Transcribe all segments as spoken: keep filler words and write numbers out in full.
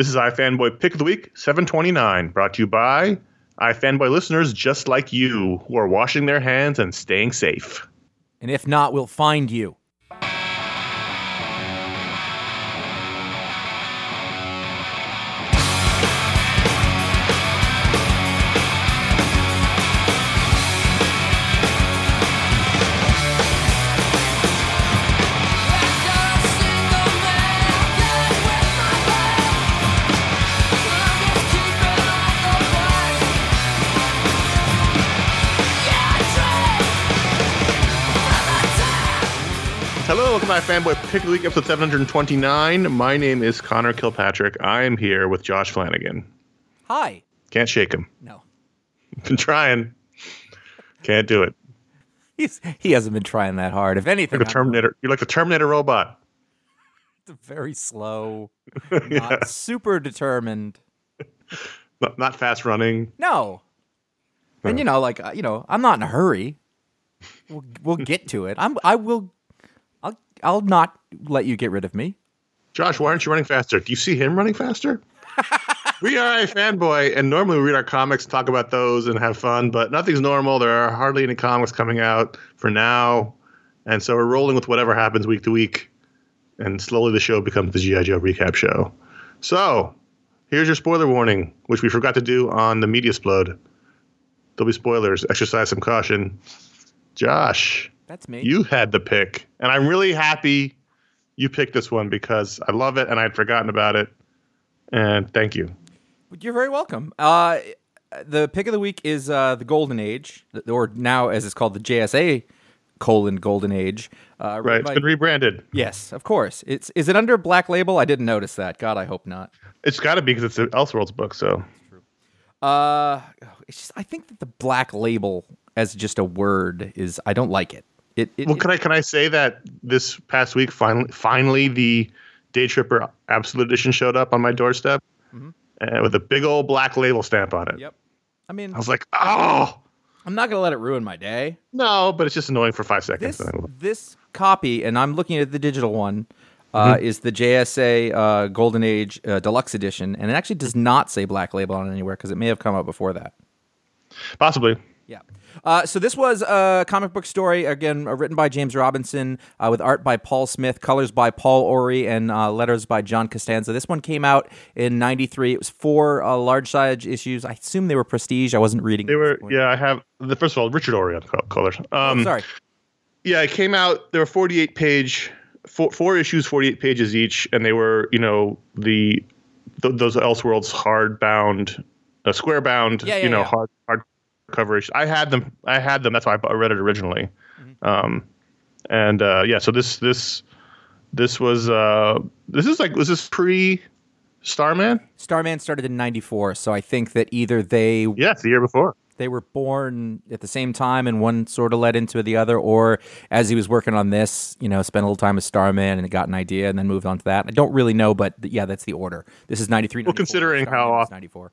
This is iFanboy Pick of the Week seven twenty-nine, brought to you by iFanboy listeners just like you who are washing their hands and staying safe. And if not, we'll find you. iFanboy Pick of the Week, episode seven twenty-nine. My name is Connor Kilpatrick. I am here with Josh Flanagan. Hi. Can't shake him. No. Been trying. Can't do it. He's He hasn't been trying that hard. If anything, like a Terminator, you're like the Terminator robot. It's very slow, not yeah. super determined. Not, not fast running. No. And, you know, like, you know, I'm not in a hurry. We'll, we'll get to it. I'm, I will... I'll not let you get rid of me. Josh, why aren't you running faster? Do you see him running faster? We are iFanboy, and normally we read our comics, talk about those, and have fun, but nothing's normal. There are hardly any comics coming out for now, and so we're rolling with whatever happens week to week, and slowly the show becomes the G I. Joe recap show. So, here's your spoiler warning, which we forgot to do on the Media Splode. There'll be spoilers. Exercise some caution. Josh. That's me. You had the pick, and I'm really happy you picked this one because I love it, and I had forgotten about it, and thank you. You're very welcome. Uh, the pick of the week is uh, the Golden Age, or now as it's called, the J S A colon Golden Age. Uh, right, by, it's been rebranded. Yes, of course. It's Is it under Black Label? I didn't notice that. God, I hope not. It's got to be because it's an Elseworlds book, so. True. Uh, it's just, I think that the Black Label as just a word is, I don't like it. It, it, well, can I can I say that this past week, finally, finally the Day Tripper Absolute Edition showed up on my doorstep mm-hmm. uh, with a big old Black Label stamp on it. Yep. I mean, I was like, oh, I'm not gonna let it ruin my day. No, but it's just annoying for five seconds. This, this copy, and I'm looking at the digital one, uh, mm-hmm. is the J S A uh, Golden Age uh, Deluxe Edition, and it actually does not say Black Label on it anywhere because it may have come out before that. Possibly. Yeah. Uh, so this was a comic book story, again, uh, written by James Robinson, uh, with art by Paul Smith, colors by Paul Ory, and uh, letters by John Costanza. This one came out in ninety-three. It was four uh, large-size issues. I assume they were prestige. I wasn't reading. They were, yeah, I have, the first of all, Richard Ory on colors. Um, oh, sorry. Yeah, it came out, there were forty-eight page, four, four issues, forty-eight pages each, and they were, you know, the th- those Elseworlds hardbound, uh, square-bound, yeah, yeah, you know, yeah. hard hard. coverage. I had them. I had them. That's why I read it originally. Mm-hmm. Um, and uh, yeah, so this this this was uh, this is like was this pre Starman? Starman started in ninety-four, so I think that either they yeah, it's the year before they were born at the same time, and one sort of led into the other, or as he was working on this, you know, spent a little time with Starman and got an idea, and then moved on to that. I don't really know, but yeah, that's the order. This is ninety-three. Well, considering how off ninety-four.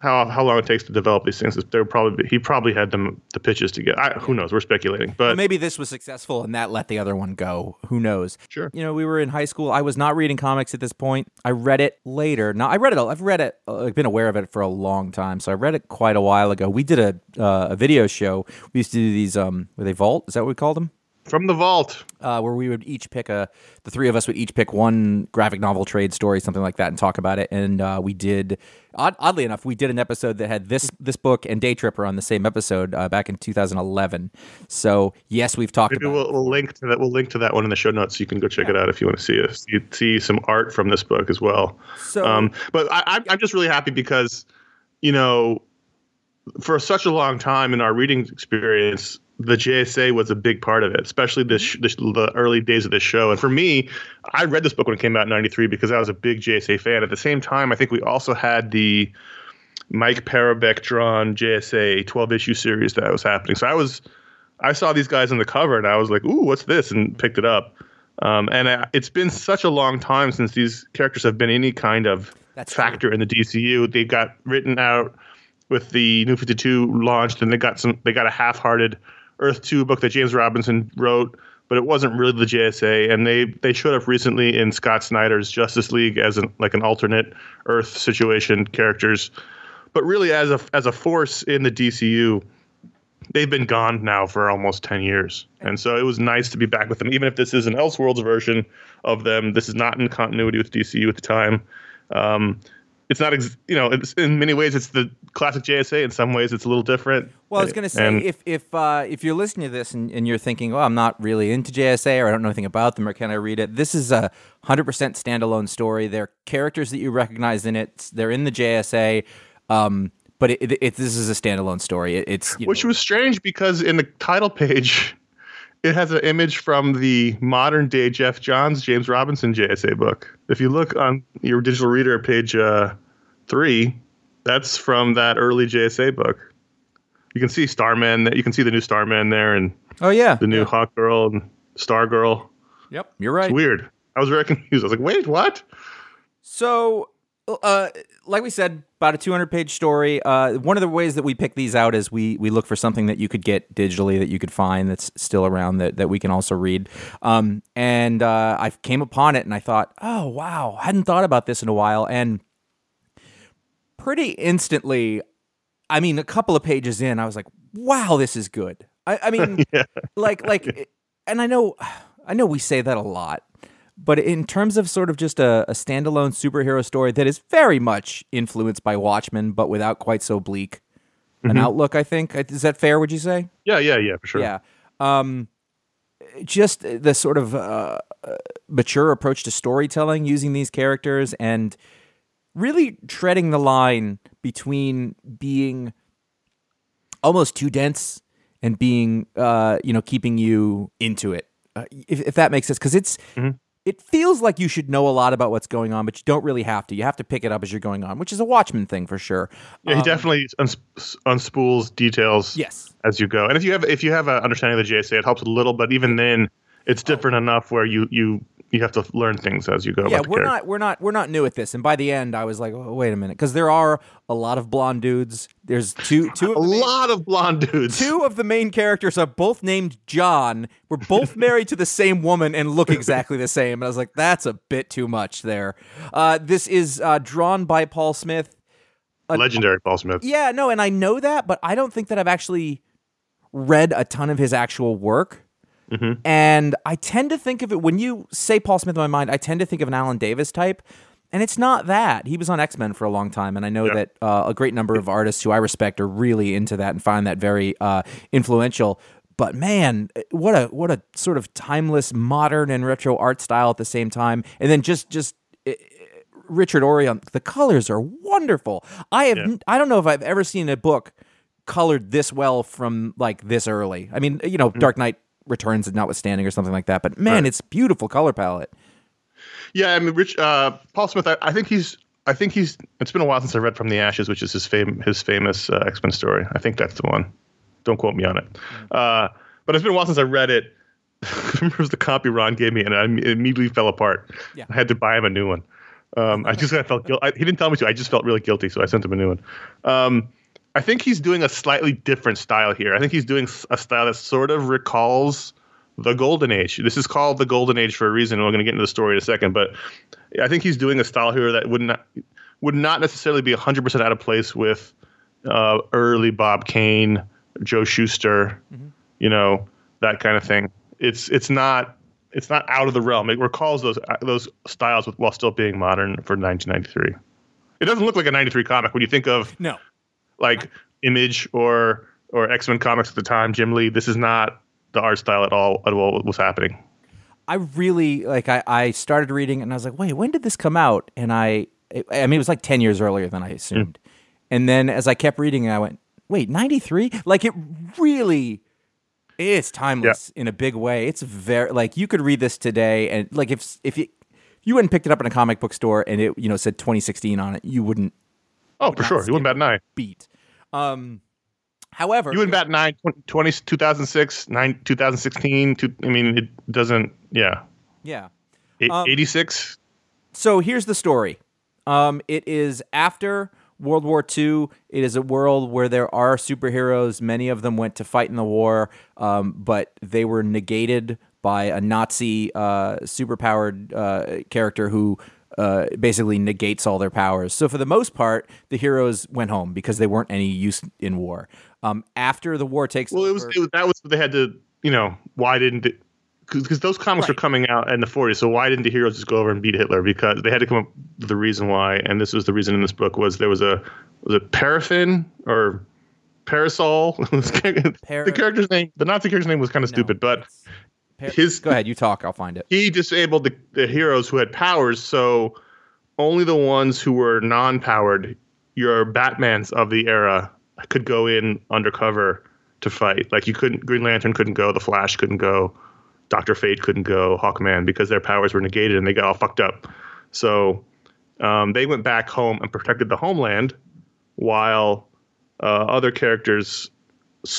How how long it takes to develop these things? There probably he probably had them the pitches to get. I, who knows? We're speculating, but well, maybe this was successful and that let the other one go. Who knows? Sure. You know, we were in high school. I was not reading comics at this point. I read it later. Now I read it. I've read it. I've been aware of it for a long time. So I read it quite a while ago. We did a uh, a video show. We used to do these. Um, were they Vault? Is that what we called them? From the Vault, uh, where we would each pick a. The three of us would each pick one graphic novel, trade story, something like that, and talk about it. And uh, we did. Odd, oddly enough, we did an episode that had this this book and Day Tripper on the same episode uh, back in two thousand eleven. So yes, we've talked. Maybe about we'll, it. we'll link to that. We'll link to that one in the show notes. So you can go check yeah. it out if you want to see it. You see some art from this book as well. So, um, but I, I'm just really happy because, you know, for such a long time in our reading experience, the J S A was a big part of it, especially this, this, the early days of this show. And for me, I read this book when it came out in ninety-three because I was a big J S A fan. At the same time, I think we also had the Mike Parabek-drawn J S A twelve-issue series that was happening. So I was, I saw these guys on the cover, and I was like, ooh, what's this? And picked it up. Um, and I, it's been such a long time since these characters have been any kind of That's factor true. in the D C U. They got written out with the New fifty-two launched, and they got some. They got a half-hearted Earth two book that James Robinson wrote but it wasn't really the J S A, and they, they showed up recently in Scott Snyder's Justice League as an, like an alternate Earth situation characters. But really, as a as a force in the D C U, they've been gone now for almost ten years. And so it was nice to be back with them. Even if this is an Elseworlds version of them, this is not in continuity with D C U at the time. Um, it's not, ex- you know, it's, in many ways it's the classic J S A. In some ways it's a little different. Well, I was going to say, and, if if uh, if you're listening to this and, and you're thinking, well, I'm not really into J S A, or I don't know anything about them, or can I read it? This is a one hundred percent standalone story. There are characters that you recognize in it. They're in the J S A. Um, but it, it, it, this is a standalone story. It, it's you Which know. was strange because in the title page, it has an image from the modern day Jeff Johns, James Robinson J S A book. If you look on your digital reader, page uh, three, that's from that early J S A book. You can see Starman. You can see the new Starman there, and oh yeah, the new yeah. Hawk Girl and Star Girl. Yep, you're right. It's weird. I was very confused. I was like, wait, what? So. Uh, like we said, about a two hundred page story. Uh, one of the ways that we pick these out is we we look for something that you could get digitally, that you could find, that's still around, that, that we can also read. Um, and uh, I came upon it and I thought, oh, wow, I hadn't thought about this in a while. And pretty instantly, I mean, a couple of pages in, I was like, wow, this is good. I, I mean, yeah. like, like, and I know, I know we say that a lot. But in terms of sort of just a, a standalone superhero story that is very much influenced by Watchmen, but without quite so bleak an mm-hmm. outlook, I think. Is that fair, would you say? Yeah, yeah, yeah, for sure. Yeah. Um, just the sort of uh, mature approach to storytelling using these characters and really treading the line between being almost too dense and being, uh, you know, keeping you into it, uh, if, if that makes sense. Because it's... Mm-hmm. It feels like you should know a lot about what's going on, but you don't really have to. You have to pick it up as you're going on, which is a Watchmen thing for sure. Yeah, he um, definitely uns- unspools details yes. as you go. And if you have if you have an understanding of the J S A, it helps a little, but even then, it's different oh. enough where you, you you have to learn things as you go. Yeah, about we're not we're not we're not new at this. And by the end, I was like, oh, wait a minute, because there are a lot of blonde dudes. There's two two of a main, lot of blonde dudes. Two of the main characters are both named John. We're both married to the same woman and look exactly the same. And I was like, that's a bit too much there. Uh, this is uh, drawn by Paul Smith, a, legendary Paul Smith. Yeah, no, and I know that, but I don't think that I've actually read a ton of his actual work. Mm-hmm. And I tend to think of it, when you say Paul Smith in my mind, I tend to think of an Alan Davis type, and it's not that. He was on X-Men for a long time, and I know yeah. that uh, a great number of artists who I respect are really into that and find that very uh, influential. But man, what a what a sort of timeless, modern and retro art style at the same time. And then just just it, it, Richard Ory, the colors are wonderful. I have yeah. I don't know if I've ever seen a book colored this well from like this early. I mean, you know, mm-hmm. Dark Knight Returns notwithstanding or something like that, but man, right. it's beautiful color palette. Yeah, I mean, Rich uh, Paul Smith. I, I think he's. I think he's. It's been a while since I read From the Ashes, which is his fam- his famous uh, X-Men story. I think that's the one. Don't quote me on it. Uh, but it's been a while since I read it. I remember the copy Ron gave me, and I immediately fell apart. Yeah. I had to buy him a new one. Um, I just I felt guilty. He didn't tell me to. I just felt really guilty, so I sent him a new one. Um, I think he's doing a slightly different style here. I think he's doing a style that sort of recalls the Golden Age. This is called the Golden Age for a reason. We're going to get into the story in a second, but I think he's doing a style here that would not would not necessarily be one hundred percent out of place with uh, early Bob Kane, Joe Shuster, mm-hmm. you know, that kind of thing. It's it's not it's not out of the realm. It recalls those those styles with, while still being modern for nineteen ninety-three. It doesn't look like a ninety-three comic when you think of no. like Image or or X-Men comics at the time, Jim Lee. This is not the art style at all at all what was happening. I really like. I, I started reading and I was like, wait, when did this come out? And I, it, I mean, it was like ten years earlier than I assumed. Mm. And then as I kept reading, I went, wait, ninety-three? Like it really is timeless yeah. in a big way. It's very like you could read this today and like if if you you went and picked it up in a comic book store and it you know said twenty sixteen on it, you wouldn't. Oh, for sure. You wouldn't bat an eye. Beat. Um, however... You wouldn't bat an eye. two thousand six, nine, two thousand sixteen. Two, I mean, it doesn't... Yeah. Yeah. Um, eighty-six. So here's the story. Um, it is after World War Two. It is a world where there are superheroes. Many of them went to fight in the war, um, but they were negated by a Nazi uh, superpowered uh, character who uh, basically negates all their powers. So for the most part, the heroes went home because they weren't any use in war. Um, after the war takes well, it was, it, that was they had to, you know, why didn't it? Because those comics right. were coming out in the forties, so why didn't the heroes just go over and beat Hitler? Because they had to come up with the reason why, and this was the reason in this book was there was a was a paraffin or parasol. Par- the character's name, the Nazi character's name was kind of no, stupid, but par- his go ahead, you talk, I'll find it. He disabled the, the heroes who had powers, so only the ones who were non-powered, your Batmans of the era, could go in undercover to fight. Like you couldn't, Green Lantern couldn't go, the Flash couldn't go. Doctor Fate couldn't go, Hawkman, because their powers were negated and they got all fucked up. So um, they went back home and protected the homeland, while uh, other characters,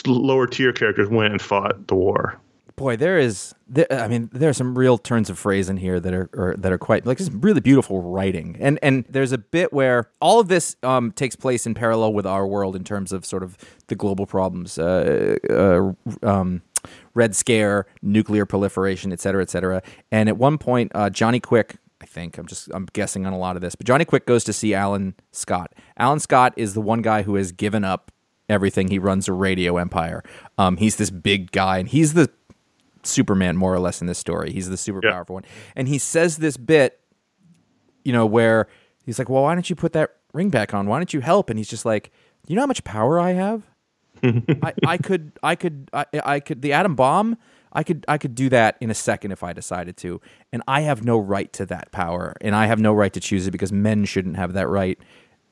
lower tier characters, went and fought the war. Boy, there is, there, I mean, there are some real turns of phrase in here that are, are that are quite like some really beautiful writing. And and there's a bit where all of this um, takes place in parallel with our world in terms of sort of the global problems. Uh, uh, um, Red Scare, nuclear proliferation, et cetera, et cetera. And at one point, uh, Johnny Quick, I think, I'm just I'm guessing on a lot of this, but Johnny Quick goes to see Alan Scott. Alan Scott is the one guy who has given up everything. He runs a radio empire. Um, he's this big guy, and he's the Superman, more or less, in this story. He's the super yeah. powerful one. And he says this bit, you know, where he's like, well, why don't you put that ring back on? Why don't you help? And he's just like, you know how much power I have? I, I could, I could, I, I could. The atom bomb, I could, I could do that in a second if I decided to. And I have no right to that power, and I have no right to choose it because men shouldn't have that right.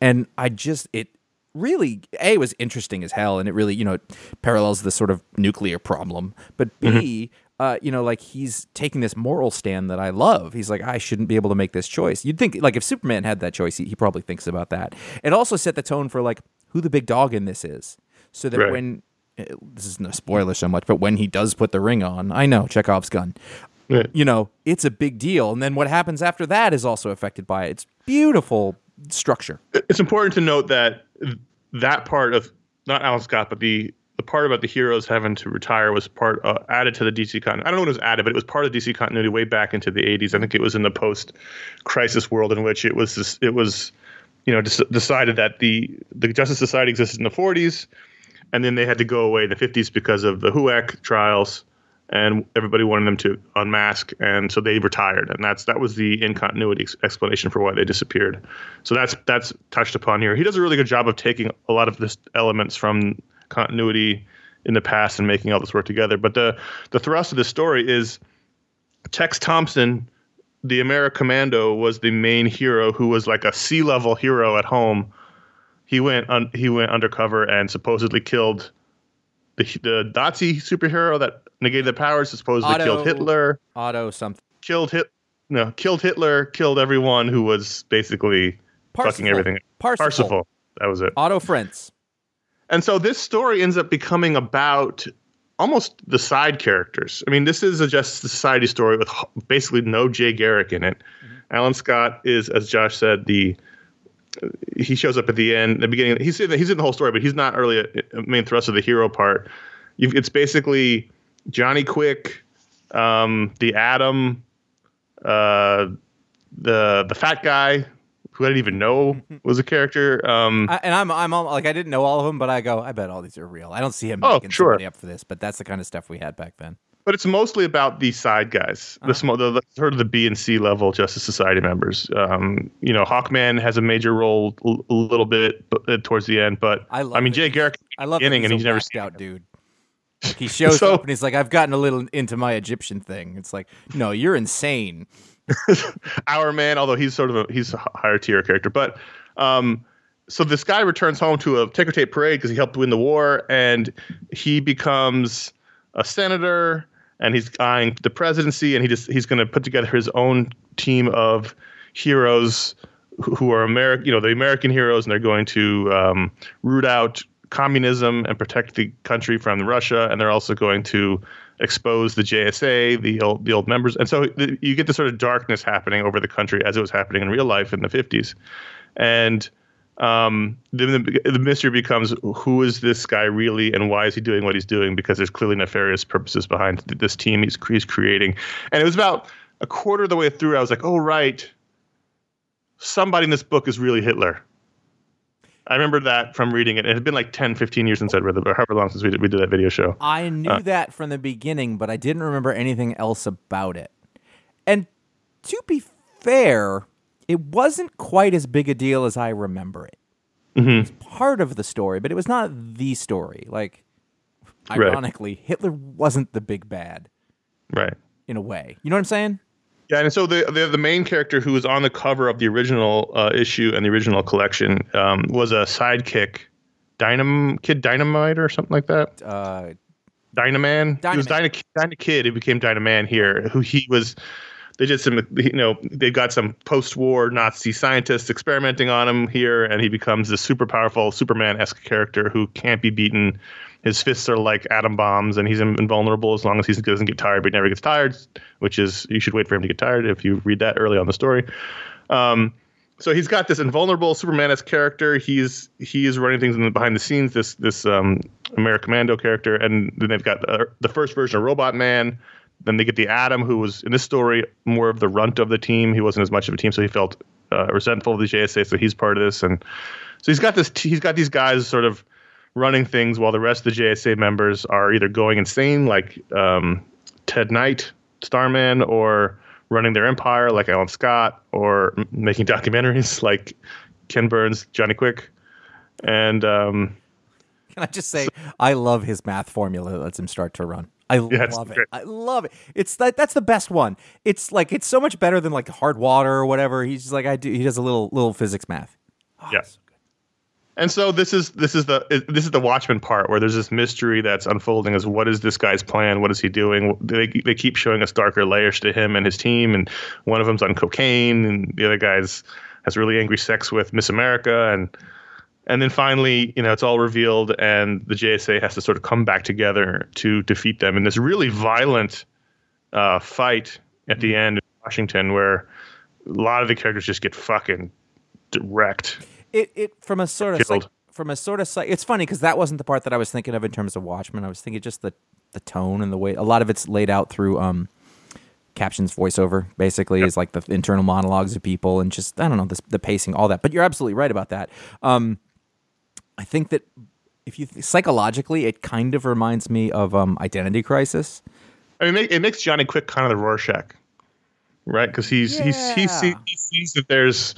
And I just, it really, A, was interesting as hell, and it really, you know, parallels the sort of nuclear problem. But B, mm-hmm. uh, you know, like he's taking this moral stand that I love. He's like, I shouldn't be able to make this choice. You'd think, like, if Superman had that choice, he, he probably thinks about that. It also set the tone for like who the big dog in this is. So that right. when, this is no spoiler so much, but when he does put the ring on, I know, Chekhov's gun, right. you know, it's a big deal. And then what happens after that is also affected by it. It's beautiful structure. It's important to note that that part of, not Alan Scott, but the, the part about the heroes having to retire was part uh, added to the D C continuity. I don't know when it was added, but it was part of D C continuity way back into the eighties. I think it was in the post-crisis world in which it was, this, it was you know, des- decided that the, the Justice Society existed in the forties. And then they had to go away in the fifties because of the HUAC trials, and everybody wanted them to unmask, and so they retired. And that's that was the in-continuity ex- explanation for why they disappeared. So that's that's touched upon here. He does a really good job of taking a lot of this elements from continuity in the past and making all this work together. But the, the thrust of the story is Tex Thompson, the Americommando, was the main hero who was like a C-level hero at home. He went un- he went undercover and supposedly killed the, the Nazi superhero that negated the powers. Supposedly Otto, killed Hitler. Otto something. Killed Hit. No, killed Hitler. Killed everyone who was basically Parsifal. fucking everything. Parsifal. Parsifal. That was it. Otto Frenz. And so this story ends up becoming about almost the side characters. I mean, this is a Justice Society story with basically no Jay Garrick in it. Mm-hmm. Alan Scott is, as Josh said, the. He shows up at the end, the beginning. He's in the, he's in the whole story, but he's not really a, a main thrust of the hero part. You've, it's basically Johnny Quick, um, the Atom, uh, the the fat guy who I didn't even know was a character. Um, I, and I'm I'm all, like I didn't know all of them, but I go I bet all these are real. I don't see him oh, making sure. somebody up for this, but that's the kind of stuff we had back then. But it's mostly about the side guys, the small, the sort of the B and C level Justice Society members. Um, you know, Hawkman has a major role a l- little bit b- towards the end, but I, love I mean, Jay Garrick, I love inning, and he's never seen out, dude. Like, he shows so, up and he's like, "I've gotten a little into my Egyptian thing." It's like, no, you're insane. Our man, although he's sort of a, he's a higher tier character, but um, so this guy returns home to a ticker tape parade because he helped win the war, and he becomes a senator. And he's eyeing the presidency, and he just he's going to put together his own team of heroes who, who are American, you know, the American heroes, and they're going to um, root out communism and protect the country from Russia, and they're also going to expose the J S A, the old the old members, and so the, you get this sort of darkness happening over the country as it was happening in real life in the fifties, and Um, then the, the mystery becomes, who is this guy really, and why is he doing what he's doing? Because there's clearly nefarious purposes behind this team he's, he's creating. And it was about a quarter of the way through, I was like, oh, right, somebody in this book is really Hitler. I remember that from reading it. It had been like ten, fifteen years since I'd read it, or however long since we did, we did that video show. I knew uh, that from the beginning, but I didn't remember anything else about it. And to be fair, it wasn't quite as big a deal as I remember it. Mm-hmm. It was part of the story, but it was not the story. Like, ironically, right. Hitler wasn't the big bad. Right. In a way. You know what I'm saying? Yeah, and so the, the the main character who was on the cover of the original uh, issue and the original collection um, was a sidekick, Dynam Kid Dynamite or something like that. Uh, Dynaman. Dynaman. He was Dyna Dyna Kid. He became Dynaman here. Who he was. They did some, you know, they got some post-war Nazi scientists experimenting on him here, and he becomes this super powerful Superman-esque character who can't be beaten. His fists are like atom bombs, and he's invulnerable as long as he doesn't get tired, but he never gets tired, which is, you should wait for him to get tired if you read that early on the story. Um, so he's got this invulnerable Superman-esque character. He's he is running things in the, behind the scenes, this this um, Americommando character, and then they've got uh, the first version of Robot Man. Then they get the Adam, who was, in this story, more of the runt of the team. He wasn't as much of a team, so he felt uh, resentful of the J S A, so he's part of this. And so he's got this. T- he's got these guys sort of running things while the rest of the J S A members are either going insane, like um, Ted Knight, Starman, or running their empire, like Alan Scott, or m- making documentaries, like Ken Burns, Johnny Quick. And um, can I just say, so- I love his math formula that lets him start to run. I yeah, love it. Great. I love it. It's that that's the best one. It's like it's so much better than like hard water or whatever. He's just like I do. He does a little little physics math. Oh, yes. Yeah. So and so this is this is the this is the Watchmen part where there's this mystery that's unfolding. Is what is this guy's plan? What is he doing? They they keep showing us darker layers to him and his team. And one of them's on cocaine, and the other guy's has really angry sex with Miss America. And And then finally, you know, it's all revealed, and the J S A has to sort of come back together to defeat them in this really violent uh, fight at the end in Washington, where a lot of the characters just get fucking wrecked. It it from a sort of psych, from a sort of psych, it's funny because that wasn't the part that I was thinking of in terms of Watchmen. I was thinking just the the tone and the way a lot of it's laid out through um, captions, voiceover, basically, yep. is like the internal monologues of people and just I don't know the, the pacing, all that. But you're absolutely right about that. Um, I think that if you th- psychologically, it kind of reminds me of um, Identity Crisis. I mean, it makes Johnny Quick kind of the Rorschach, right? Because he's yeah. he's he sees, he sees that there's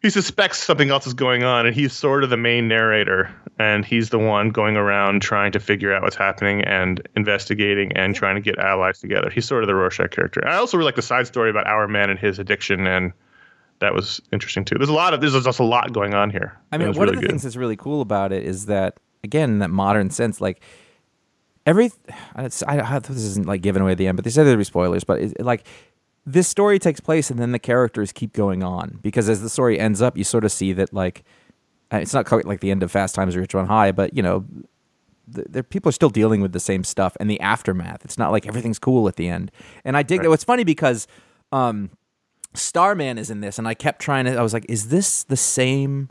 he suspects something else is going on, and he's sort of the main narrator, and he's the one going around trying to figure out what's happening and investigating and trying to get allies together. He's sort of the Rorschach character. I also really like the side story about Our Man and his addiction and. That was interesting too. There's a lot of there's just a lot going on here. I mean, one really of the good. things that's really cool about it is that again, in that modern sense, like every I, I this isn't like giving away the end, but they said there'd be spoilers. But it, like this story takes place, and then the characters keep going on because as the story ends up, you sort of see that like it's not quite like the end of Fast Times at Ridgemont High, but you know, the, the people are still dealing with the same stuff and the aftermath. It's not like everything's cool at the end. And I dig right. that. What's funny because. Um, Starman is in this, and I kept trying to. I was like, "Is this the same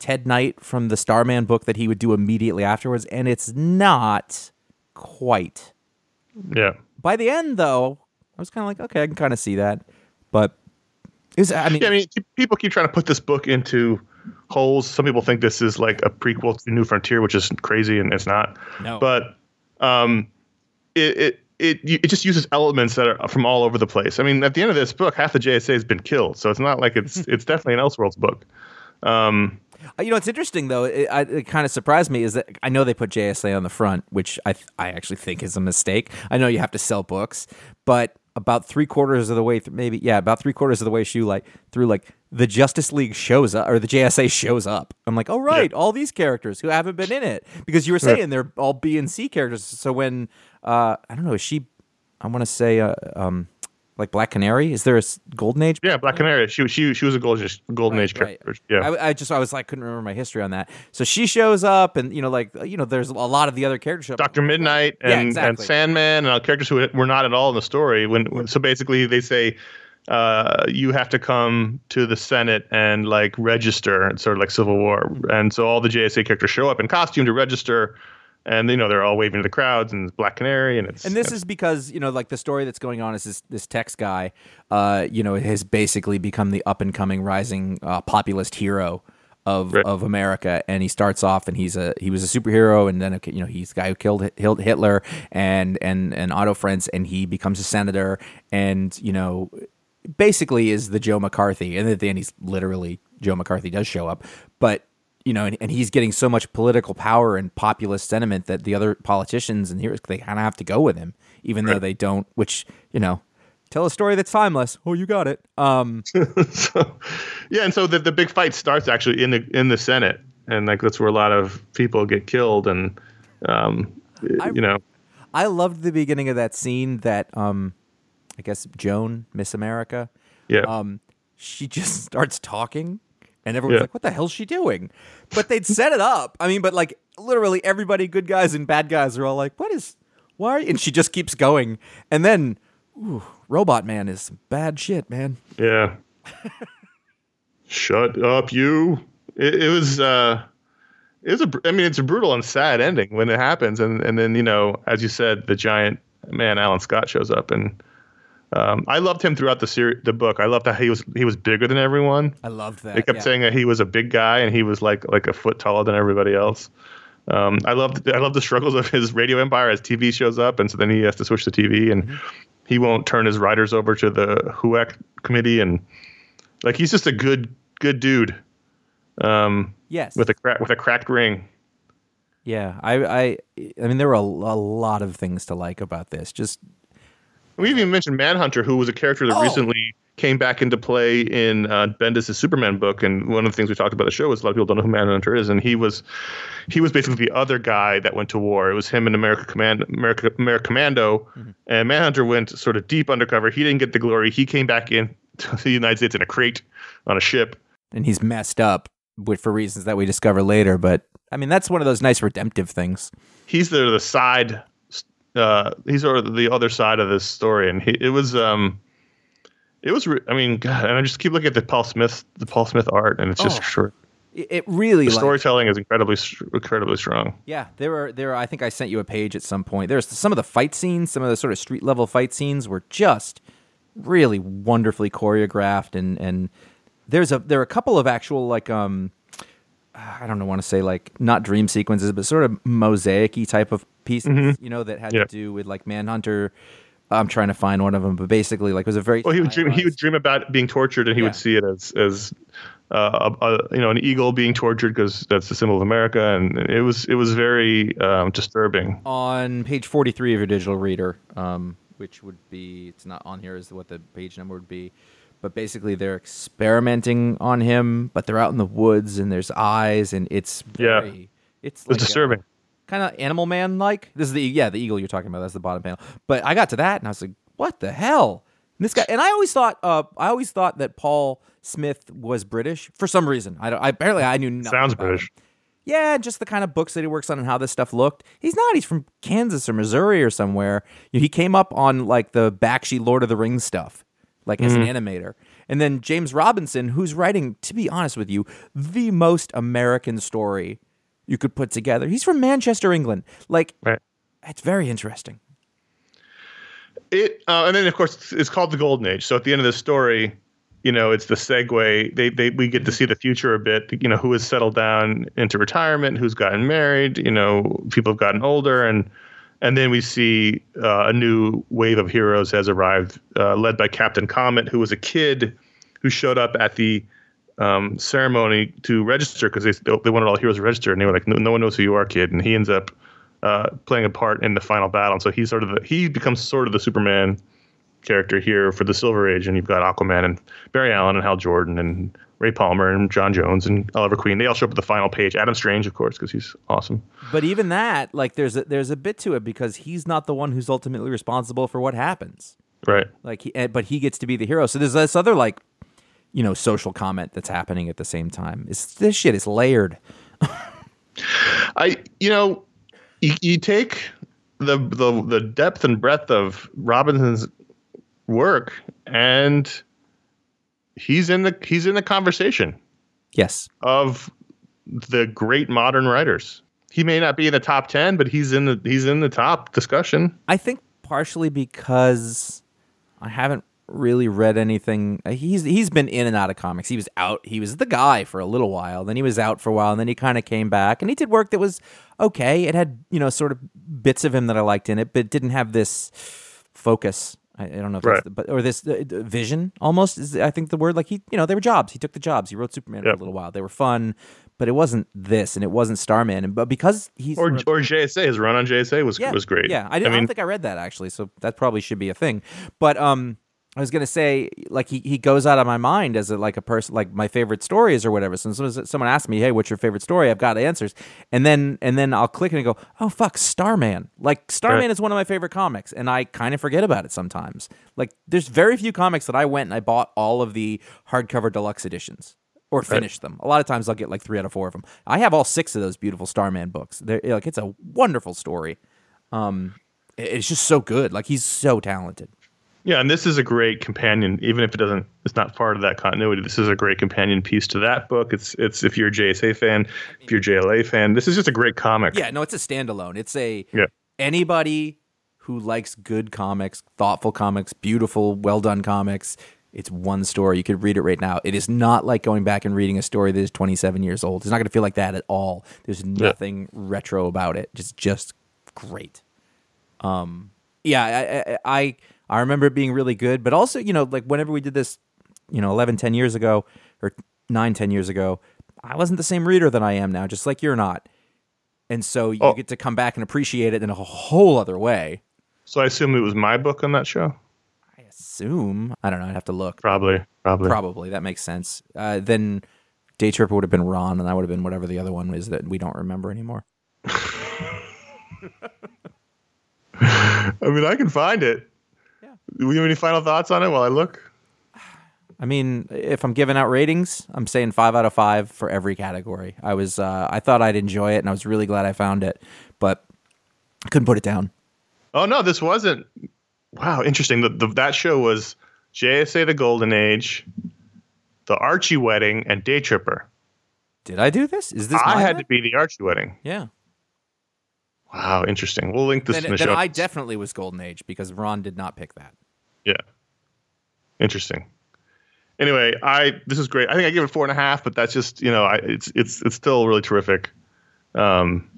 Ted Knight from the Starman book that he would do immediately afterwards?" And it's not quite. Yeah. By the end, though, I was kind of like, "Okay, I can kind of see that," but it was, I mean, yeah, I mean, people keep trying to put this book into holes. Some people think this is like a prequel to New Frontier, which is crazy, and it's not. No. But um, it. it It it just uses elements that are from all over the place. I mean, at the end of this book, half the J S A has been killed, so it's not like it's it's definitely an Elseworlds book. Um, you know, it's interesting though. It, I, it kind of surprised me is that I know they put J S A on the front, which I I actually think is a mistake. I know you have to sell books, but about three quarters of the way, through, maybe yeah, about three quarters of the way through, like through like the Justice League shows up or the J S A shows up. I'm like, oh right, yeah. all these characters who haven't been in it because you were saying yeah. they're all B and C characters. So when Uh, I don't know. Is she? I want to say, uh, um, like Black Canary. Is there a Golden Age? Yeah, Black Canary. She she she was a Golden Golden right, Age character. Right. Yeah. I, I just I was like couldn't remember my history on that. So she shows up, and you know, like you know, there's a lot of the other characters. Doctor Midnight and, yeah, exactly. and Sandman and all characters who were not at all in the story. When, when so basically they say, uh, you have to come to the Senate and like register. It's sort of like Civil War. And so all the J S A characters show up in costume to register. And, you know, they're all waving to the crowds, and it's Black Canary, and it's... And this is because, you know, like, the story that's going on is this this Tex guy, uh, you know, has basically become the up-and-coming, rising uh, populist hero of right. of America, and he starts off, and he's a he was a superhero, and then, you know, he's the guy who killed Hitler, and, and, and Otto Frenz, and he becomes a senator, and, you know, basically is the Joe McCarthy, and at the end, he's literally... Joe McCarthy does show up, but... You know, and, and he's getting so much political power and populist sentiment that the other politicians and heroes, they kind of have to go with him, even right. though they don't, which, you know, tell a story that's timeless. Oh, you got it. Um, so, yeah, and so the, the big fight starts actually in the in the Senate, and like that's where a lot of people get killed, and, um, I, you know. I loved the beginning of that scene that, um, I guess, Joan, Miss America, yeah, um, she just starts talking. And everyone's yeah. like, what the hell is she doing? But they'd set it up. I mean, but like literally everybody, good guys and bad guys, are all like, what is, why are you? And she just keeps going. And then, ooh, Robot Man is some bad shit, man. Yeah. Shut up, you. It, it was, uh, it was a, I mean, it's a brutal and sad ending when it happens. And, and then, you know, as you said, the giant man, Alan Scott, shows up, and Um, I loved him throughout the series, the book. I loved that he was he was bigger than everyone. I loved that. They kept yeah. saying that he was a big guy, and he was like like a foot taller than everybody else. Um, I loved I loved the struggles of his radio empire as T V shows up, and so then he has to switch to T V, and mm-hmm. he won't turn his writers over to the H W E C committee, and like he's just a good good dude. Um, yes, with a crack, with a cracked ring. Yeah, I I I mean, there were a, a lot of things to like about this. Just. We even mentioned Manhunter, who was a character that oh. recently came back into play in uh, Bendis' Superman book. And one of the things we talked about the show is a lot of people don't know who Manhunter is. And he was he was basically the other guy that went to war. It was him and Americommando. America, Americommando, mm-hmm. And Manhunter went sort of deep undercover. He didn't get the glory. He came back in to the United States in a crate on a ship. And he's messed up with, for reasons that we discover later. But, I mean, that's one of those nice redemptive things. He's the, the side... Uh, he's sort of the other side of this story, and he, it was, um, it was. Re- I mean, God, and I just keep looking at the Paul Smith, the Paul Smith art, and it's just oh, short. It really the like, storytelling is incredibly, incredibly strong. Yeah, there are there. Are, I think I sent you a page at some point. There's some of the fight scenes, some of the sort of street level fight scenes were just really wonderfully choreographed, and and there's a there are a couple of actual like um. I don't know, want to say like not dream sequences, but sort of mosaic-y type of pieces, mm-hmm. you know, that had yep. to do with like Manhunter. I'm trying to find one of them, but basically like it was a very... Well, he would dream, he would dream about being tortured, and he yeah. would see it as, as uh, a, a, you know, an eagle being tortured because that's the symbol of America. And it was, it was very um, disturbing. On page forty-three of your digital reader, um, which would be, it's not on here is what the page number would be. But basically, they're experimenting on him, but they're out in the woods, and there's eyes, and it's very, yeah, it's, like it's disturbing, kind of Animal Man like. This is the yeah, the eagle you're talking about. That's the bottom panel. But I got to that, and I was like, what the hell? And this guy, and I always thought, uh, I always thought that Paul Smith was British for some reason. I don't. I apparently I knew nothing. Sounds about British. Him. Yeah, just the kind of books that he works on and how this stuff looked. He's not. He's from Kansas or Missouri or somewhere. He came up on like the Bakshi Lord of the Rings stuff. Like as mm-hmm. an animator. And then James Robinson, who's writing, to be honest with you, the most American story you could put together. He's from Manchester, England. Like, right. It's very interesting. It uh, and then, of course, it's called The Golden Age. So at the end of the story, you know, it's the segue. They, they we get to see the future a bit. You know, who has settled down into retirement, who's gotten married. You know, people have gotten older, and. And then we see uh, a new wave of heroes has arrived, uh, led by Captain Comet, who was a kid who showed up at the um, ceremony to register because they they wanted all heroes to register. And they were like, no, no one knows who you are, kid. And he ends up uh, playing a part in the final battle. And so he's sort of the, he becomes sort of the Superman character here for the Silver Age. And you've got Aquaman and Barry Allen and Hal Jordan and Ray Palmer and John Jones and Oliver Queen. They all show up at the final page. Adam Strange, of course, because he's awesome. But even that, like, there's a, there's a bit to it because he's not the one who's ultimately responsible for what happens. Right. Like, he, but he gets to be the hero. So there's this other, like, you know, social comment that's happening at the same time. It's, this shit is layered. I, you know, you, you take the, the the depth and breadth of Robinson's work and he's in the he's in the conversation. Yes. Of the great modern writers. He may not be in the top ten, but he's in the he's in the top discussion. I think partially because I haven't really read anything. He's he's been in and out of comics. He was out. He was the guy for a little while. Then he was out for a while, and then he kind of came back. And he did work that was okay. It had, you know, sort of bits of him that I liked in it, but it didn't have this focus. I, I don't know if right. that's the, but or this uh, vision almost is, I think, the word. Like, he, you know, they were jobs. He took the jobs. He wrote Superman yep. for a little while. They were fun. But it wasn't this, and it wasn't Starman, and but because he's or, or J S A, his run on J S A was yeah, was great. Yeah, I, didn't, I, mean, I don't think I read that actually, so that probably should be a thing. But um, I was gonna say, like, he, he goes out of my mind as a, like a person, like my favorite stories or whatever. So someone asks me, hey, what's your favorite story? I've got answers, and then and then I'll click and I go, oh fuck, Starman! Like Starman right. is one of my favorite comics, and I kind of forget about it sometimes. Like, there's very few comics that I went and I bought all of the hardcover deluxe editions. Or finish right. them. A lot of times I'll get like three out of four of them. I have all six of those beautiful Starman books. They're, like, it's a wonderful story. Um, it's just so good. Like, he's so talented. Yeah, and this is a great companion. Even if it doesn't, it's not part of that continuity. This is a great companion piece to that book. It's it's if you're a J S A fan, if you're a J L A fan, this is just a great comic. Yeah, no, it's a standalone. It's a yeah. anybody who likes good comics, thoughtful comics, beautiful, well done comics. It's one story. You could read it right now. It is not like going back and reading a story that is twenty-seven years old. It's not going to feel like that at all. There's nothing yeah. retro about it. It's just great. Um, yeah, I, I I remember it being really good. But also, you know, like whenever we did this, you know, eleven, ten years ago or nine, ten years ago, I wasn't the same reader that I am now, just like you're not. And so you oh. get to come back and appreciate it in a whole other way. So I assume it was my book on that show? Assume I don't know. I'd have to look. Probably, probably, probably. That makes sense. Uh, then Day Tripper would have been Ron, and I would have been whatever the other one is that we don't remember anymore. I mean, I can find it. Yeah. Do we have any final thoughts on it while I look? I mean, if I'm giving out ratings, I'm saying five out of five for every category. I was, uh, I thought I'd enjoy it, and I was really glad I found it, but I couldn't put it down. Oh no, this wasn't. Wow, interesting. The, the, that show was J S A: The Golden Age, The Archie Wedding, and Day Tripper. Did I do this? Is this? I had event? to be the Archie Wedding. Yeah. Wow, interesting. We'll link this then, in the then show. Then I definitely was Golden Age because Ron did not pick that. Yeah. Interesting. Anyway, I this is great. I think I give it four and a half, but that's just you know, I, it's it's it's still really terrific. Um.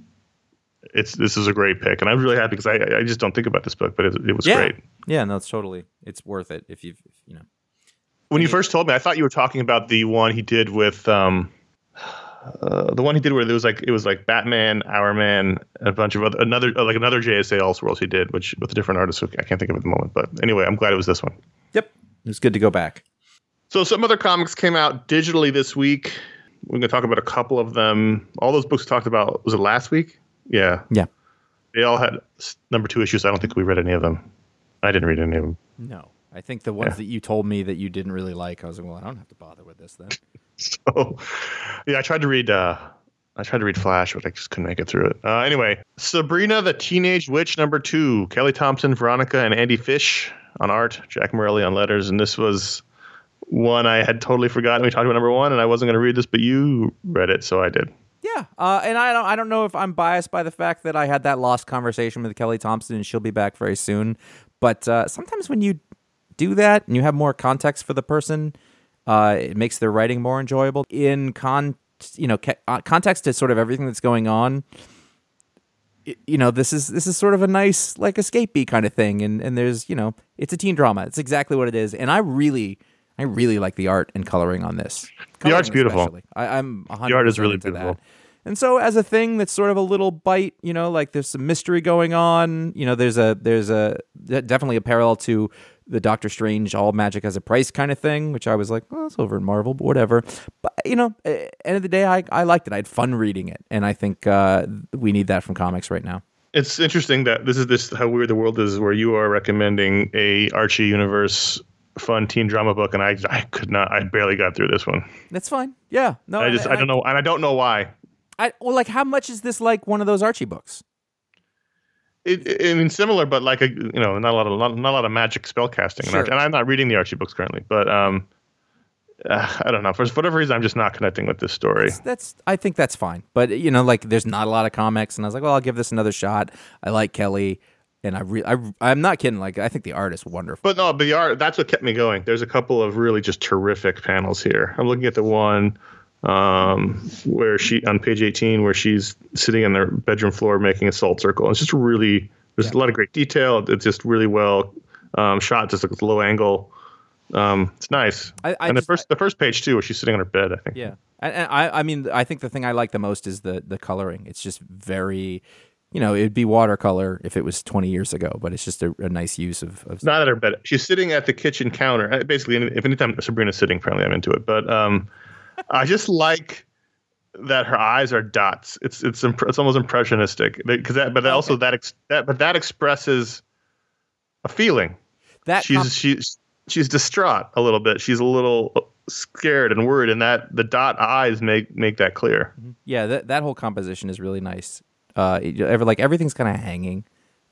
It's this is a great pick, and I'm really happy because I I just don't think about this book, but it, it was yeah. great. Yeah, no, it's totally it's worth it if you you know. When you it. first told me, I thought you were talking about the one he did with um, uh, the one he did where there was like it was like Batman, Our Man, and a bunch of other another like another J S A Elseworlds he did, which with a different artist, I can't think of at the moment. But anyway, I'm glad it was this one. Yep, it was good to go back. So some other comics came out digitally this week. We're going to talk about a couple of them. All those books we talked about was it last week? Yeah. Yeah. They all had number two issues. I don't think we read any of them. I didn't read any of them. No. I think the ones yeah. that you told me that you didn't really like, I was like, well, I don't have to bother with this then. So, yeah, I tried to read uh, I tried to read Flash, but I just couldn't make it through it. Uh, anyway, Sabrina the Teenage Witch number two. Kelly Thompson, Veronica, and Andy Fish on art. Jack Morelli on letters. And this was one I had totally forgotten. We talked about number one, and I wasn't going to read this, but you read it, so I did. Yeah, uh, and I don't I don't know if I'm biased by the fact that I had that lost conversation with Kelly Thompson and she'll be back very soon. But uh, sometimes when you do that and you have more context for the person, uh, it makes their writing more enjoyable. In con- you know, ca- context to sort of everything that's going on, it, you know, this is this is sort of a nice, like, escapey kind of thing. And, and there's, you know, it's a teen drama. It's exactly what it is. And I really... I really like the art and coloring on this. Coloring the art's beautiful. I, I'm one hundred percent the art is really beautiful. That. And so, as a thing that's sort of a little bite, you know, like there's some mystery going on. You know, there's a there's a definitely a parallel to the Doctor Strange all magic has a price kind of thing, which I was like, well, it's over in Marvel, but whatever. But you know, at the end of the day, I I liked it. I had fun reading it, and I think uh, we need that from comics right now. It's interesting that this is this how weird the world is, where you are recommending a Archie universe. Fun teen drama book, and I, I could not. I barely got through this one. That's fine. Yeah. No. I just I, I don't know, and I don't know why. I well, like, how much is this like one of those Archie books? It, it, I mean, similar, but like a you know, not a lot of not, not a lot of magic spell casting. Sure. And I'm not reading the Archie books currently, but um, uh, I don't know. For whatever reason, I'm just not connecting with this story. That's, that's I think that's fine. But, you know, like, there's not a lot of comics, and I was like, well, I'll give this another shot. I like Kelly. And I, re- I, I'm not kidding. Like, I think the art is wonderful. But no, but the art, that's what kept me going. There's a couple of really just terrific panels here. I'm looking at the one um, where she, on page eighteen, where she's sitting on their bedroom floor making a salt circle. It's just really, there's yeah. a lot of great detail. It's just really well um, shot, just like a low angle. Um, it's nice. I, I and just, the first, I, the first page too, where she's sitting on her bed, I think. Yeah, and I, I mean, I think the thing I like the most is the the coloring. It's just very. You know, it'd be watercolor if it was twenty years ago, but it's just a, a nice use of... of Not at her bed. She's sitting at the kitchen counter. Basically, if anytime Sabrina's sitting, apparently I'm into it. But um, I just like that her eyes are dots. It's it's imp- it's almost impressionistic. Because that, but also okay. that, ex- that but that expresses a feeling. That she's com- she's she's distraught a little bit. She's a little scared and worried, and that the dot eyes make make that clear. Yeah, that that whole composition is really nice. Uh, ever like everything's kind of hanging,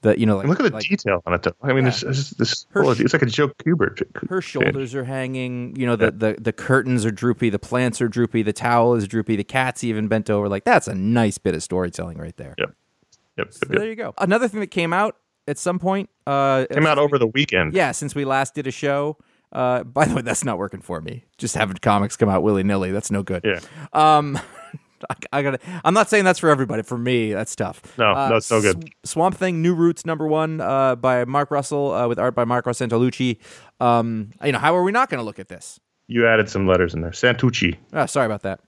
the you know. Like, look at the like, detail on it though. I mean, yeah. it's, it's just this. Sh- it's like a Joe Kubert. Her shoulders are hanging. You know, the, yeah. the, the curtains are droopy. The plants are droopy. The towel is droopy. The cat's even bent over. Like that's a nice bit of storytelling right there. Yep. Yep. So yep there yep. you go. Another thing that came out at some point. Uh, came out over we, the weekend. Yeah, since we last did a show. Uh, by the way, that's not working for me. Just having comics come out willy nilly. That's no good. Yeah. Um. I gotta. I'm not saying that's for everybody. For me, that's tough. No, uh, that's so good. Sw- Swamp Thing, New Roots, number one, uh, by Mark Russell, uh, with art by Marco Santolucci. Um, you know, how are we not going to look at this? You added some letters in there, Santucci. Oh, sorry about that.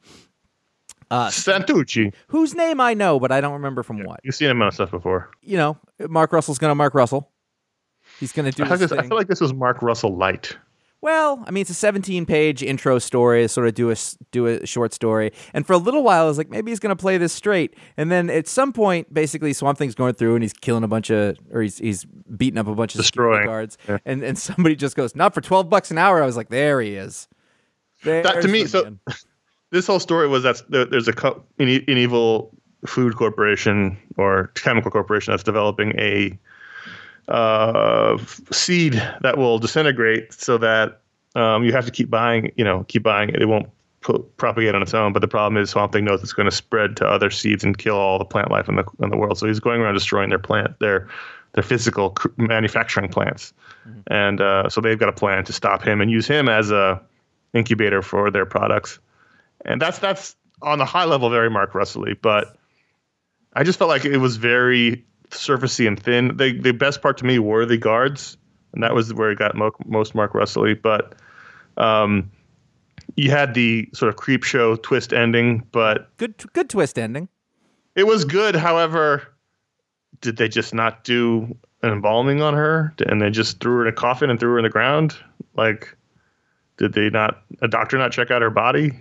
Uh, Santucci, whose name I know, but I don't remember from yeah, what. You've seen him on stuff before. You know, Mark Russell's going to Mark Russell. He's going to do. I, his this, thing. I feel like this was Mark Russell light. Well, I mean, it's a seventeen-page intro story, sort of do a, do a short story. And for a little while, I was like, maybe he's going to play this straight. And then at some point, basically, Swamp Thing's going through, and he's killing a bunch of, or he's he's beating up a bunch of security guards. Yeah. And, and somebody just goes, not for twelve bucks an hour. I was like, there he is. There's that, to me, so man. This whole story was that there, there's a co- an, e- an evil food corporation or chemical corporation that's developing a... Uh, seed that will disintegrate, so that um, you have to keep buying. You know, keep buying it. It won't pro- propagate on its own. But the problem is, Swamp Thing knows it's going to spread to other seeds and kill all the plant life in the in the world. So he's going around destroying their plant, their their physical cr- manufacturing plants, mm-hmm. and uh, so they've got a plan to stop him and use him as a incubator for their products. And that's that's on the high level very Mark Russell-y, but I just felt like it was very. Surfacey and thin. The the best part to me were the guards, and that was where it got mo- most Mark Russell-y. But um, you had the sort of creep show twist ending. But good, good twist ending. It was good. However, did they just not do an embalming on her, and they just threw her in a coffin and threw her in the ground? Like, did they not? A doctor not check out her body?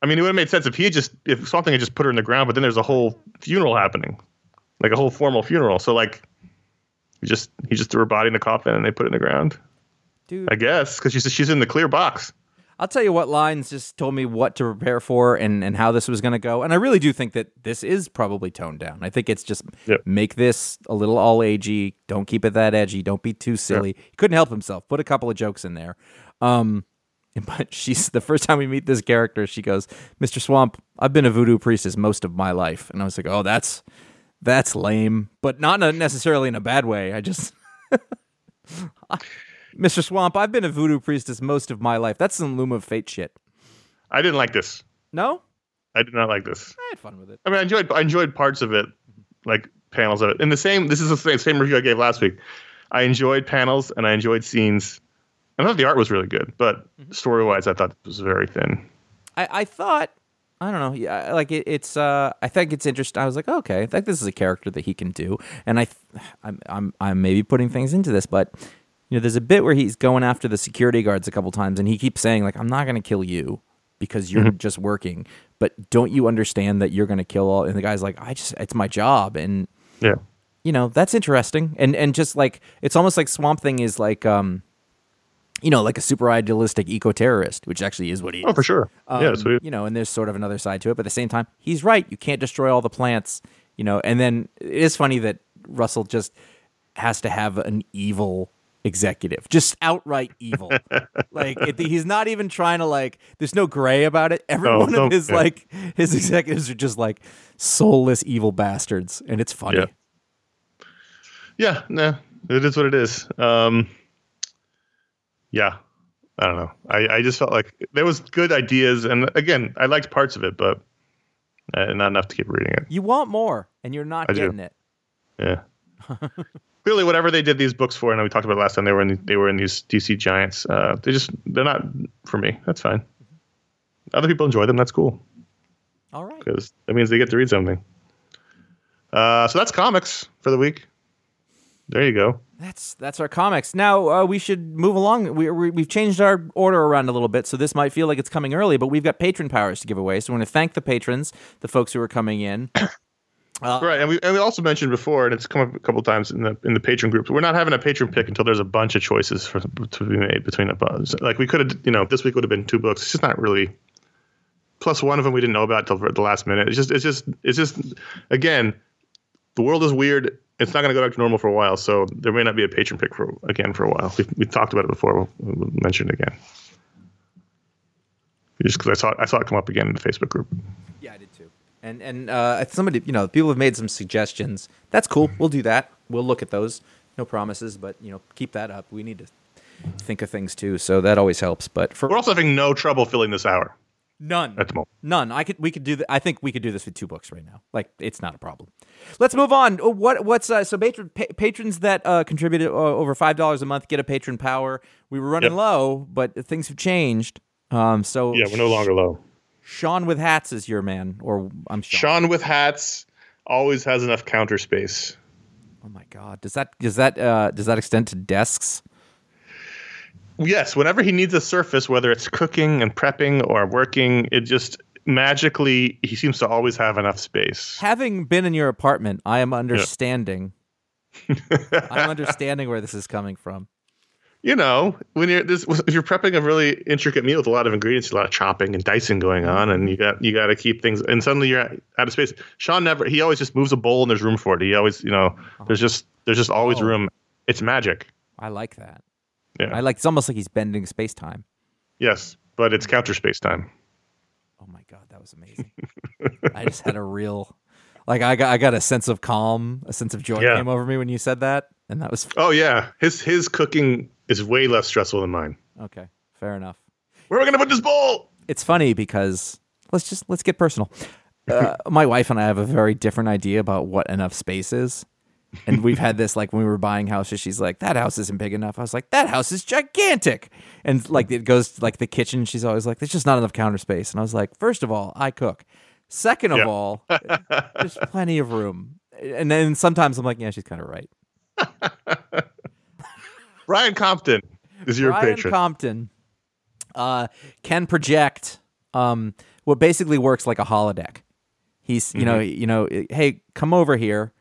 I mean, it would have made sense if he had just if something had just put her in the ground. But then there's a whole funeral happening. Like a whole formal funeral. So like, he just he just threw her body in the coffin and they put it in the ground. Dude, I guess because she's she's in the clear box. I'll tell you what, lines just told me what to prepare for and, and how this was going to go. And I really do think that this is probably toned down. I think it's just yep. make this a little all agey. Don't keep it that edgy. Don't be too silly. Yep. He couldn't help himself. Put a couple of jokes in there. Um, but she's the first time we meet this character. She goes, "Mister Swamp, I've been a voodoo priestess most of my life," and I was like, "Oh, that's." That's lame, but not necessarily in a bad way. I just... Mister Swamp, I've been a voodoo priestess most of my life. That's some Loom of Fate shit. I didn't like this. No? I did not like this. I had fun with it. I mean, I enjoyed I enjoyed parts of it, like panels of it. And the same... This is the same, same review I gave last week. I enjoyed panels, and I enjoyed scenes. I thought the art was really good, but mm-hmm. story-wise, I thought it was very thin. I, I thought... I don't know. Yeah, like it, it's. Uh, I think it's interesting. I was like, okay, I think this is a character that he can do, and I, th- I'm, I'm, I'm maybe putting things into this, but you know, there's a bit where he's going after the security guards a couple times, and he keeps saying like, "I'm not going to kill you because you're mm-hmm. just working, but don't you understand that you're going to kill all?" And the guy's like, "I just, it's my job," and yeah, you know, that's interesting, and and just like it's almost like Swamp Thing is like, um, you know, like a super idealistic eco-terrorist, which actually is what he is. Oh, for sure. Um, yeah, that's what he is. You know, and there's sort of another side to it. But at the same time, he's right. You can't destroy all the plants, you know. And then it is funny that Russell just has to have an evil executive, just outright evil. Like it, he's not even trying to like, there's no gray about it. Every no, one no, of his yeah. like his executives are just like soulless evil bastards, and it's funny. Yeah, yeah no, nah, it is what it is. Um, yeah, I don't know. I, I just felt like there was good ideas, and again, I liked parts of it, but uh, not enough to keep reading it. You want more, and you're not I getting do. it. Yeah. Clearly, whatever they did these books for, and we talked about it last time, they were in the, they were in these D C giants. Uh, they just they're not for me. That's fine. Mm-hmm. Other people enjoy them. That's cool. All right, because that means they get to read something. Uh, so that's comics for the week. There you go. That's that's our comics. Now uh, we should move along. We, we we've changed our order around a little bit, so this might feel like it's coming early, but we've got patron powers to give away. So we want to thank the patrons, the folks who are coming in. Uh, right, and we and we also mentioned before, and it's come up a couple of times in the in the patron group. We're not having a patron pick until there's a bunch of choices for to be made between the buzz. Like we could have, you know, this week would have been two books. It's just not really. Plus, one of them we didn't know about till the last minute. It's just, it's just, it's just. Again, the world is weird. It's not going to go back to normal for a while, so there may not be a patron pick for again for a while. We we talked about it before. We'll, we'll mention it again. Just because I saw it, I saw it come up again in the Facebook group. Yeah, I did too. And and uh, somebody, you know, people have made some suggestions. That's cool. We'll do that. We'll look at those. No promises, but you know, keep that up. We need to think of things too, so that always helps. But for we're also having no trouble filling this hour. None at the moment. None. I could. We could do. Th- I think we could do this with two books right now. Like it's not a problem. Let's move on. What what's uh, so patron, pa- patrons that uh, contributed uh, over five dollars a month get a patron power. We were running yep. low, but things have changed. Um. So yeah, we're no longer low. Sean with hats is your man, or I'm Sean. Sean with hats always has enough counter space. Oh my God! Does that does that uh, does that extend to desks? Yes. Whenever he needs a surface, whether it's cooking and prepping or working, it just magically he seems to always have enough space. Having been in your apartment, I am understanding. Yeah. I'm understanding where this is coming from. You know, when you're this, if you're prepping a really intricate meal with a lot of ingredients, a lot of chopping and dicing going on, and you got you got to keep things. And suddenly you're out of space. Sean never. He always just moves a bowl and there's room for it. He always, you know, there's just there's just always oh. room. It's magic. I like that. Yeah, I like. It's almost like he's bending space time. Yes, but it's counter space time. Oh my God, that was amazing. I just had a real, like I got I got a sense of calm, a sense of joy yeah. came over me when you said that, and that was. Fun. Oh yeah, his his cooking. Is way less stressful than mine. Okay, fair enough. Where are we gonna put this bowl? It's funny because let's just let's get personal. Uh, my wife and I have a very different idea about what enough space is, and we've had this like when we were buying houses. She's like, "That house isn't big enough." I was like, "That house is gigantic," and like it goes to, like the kitchen. She's always like, "There's just not enough counter space," and I was like, first of all, I cook. Second of yeah. all, there's plenty of room." And then sometimes I'm like, "Yeah, she's kind of right." Ryan Compton is your Ryan patron. Ryan Compton uh, can project um, what basically works like a holodeck. He's, you mm-hmm. know, you know, hey, come over here.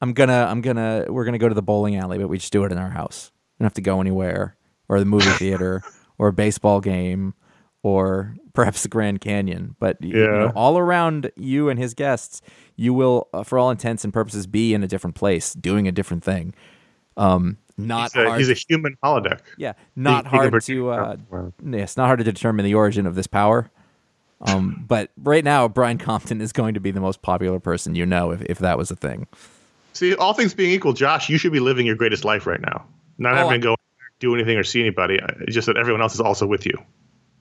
I'm gonna, I'm gonna, we're gonna go to the bowling alley, but we just do it in our house. We don't have to go anywhere, or the movie theater, or a baseball game, or perhaps the Grand Canyon. But yeah. you know, all around you and his guests, you will, uh, for all intents and purposes, be in a different place, doing a different thing. Um, Not he's a, hard. He's a human holodeck. Yeah, not he, hard he to. Uh, yes, not hard to determine the origin of this power. Um, but right now, Brian Compton is going to be the most popular person you know, if if that was a thing. See, all things being equal, Josh, you should be living your greatest life right now. Not oh, having to go do anything or see anybody. It's just that everyone else is also with you.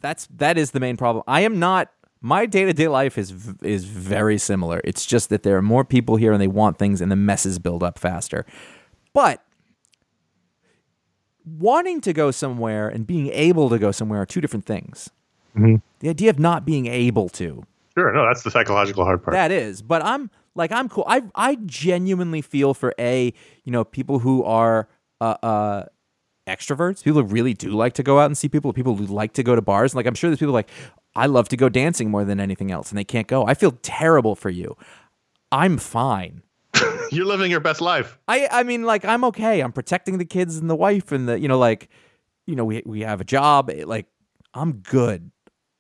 That's that is the main problem. I am not. My day to day life is is very similar. It's just that there are more people here and they want things, and the messes build up faster. But wanting to go somewhere and being able to go somewhere are two different things. Mm-hmm. The idea of not being able to. Sure, no, that's the psychological hard part. That is, but I'm like I'm cool. I I genuinely feel for a you know people who are uh, uh, extroverts, people who really do like to go out and see people, people who like to go to bars. Like I'm sure there's people like I love to go dancing more than anything else, and they can't go. I feel terrible for you. I'm fine. You're living your best life. I, I mean, like, I'm okay. I'm protecting the kids and the wife and the, you know, like, you know, we we have a job. It, like, I'm good.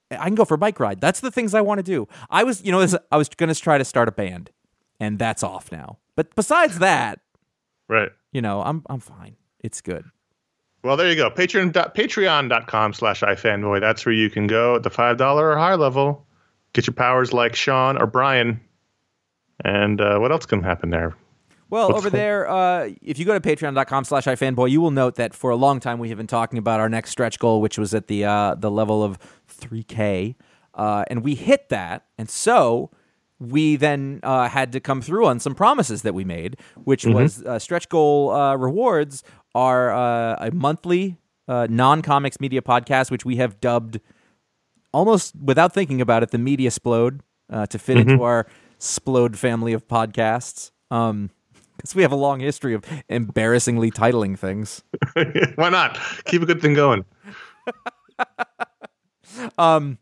I can go for a bike ride. That's the things I want to do. I was, you know, I was going to try to start a band, and that's off now. But besides that, right? You know, I'm I'm fine. It's good. Well, there you go. Patreon, patreon.com slash iFanboy. That's where you can go at the five dollars or higher level. Get your powers like Sean or Brian. And uh, what else can happen there? Well, What's over there, uh, if you go to patreon.com slash iFanboy, you will note that for a long time we have been talking about our next stretch goal, which was at the uh, the level of three K. Uh, and we hit that. And so we then uh, had to come through on some promises that we made, which mm-hmm. was uh, stretch goal uh, rewards are uh, a monthly uh, non-comics media podcast, which we have dubbed, almost without thinking about it, the Media Splode, uh, to fit mm-hmm. into our Splode family of podcasts. Um Because we have a long history of embarrassingly titling things. Why not? Keep a good thing going. um,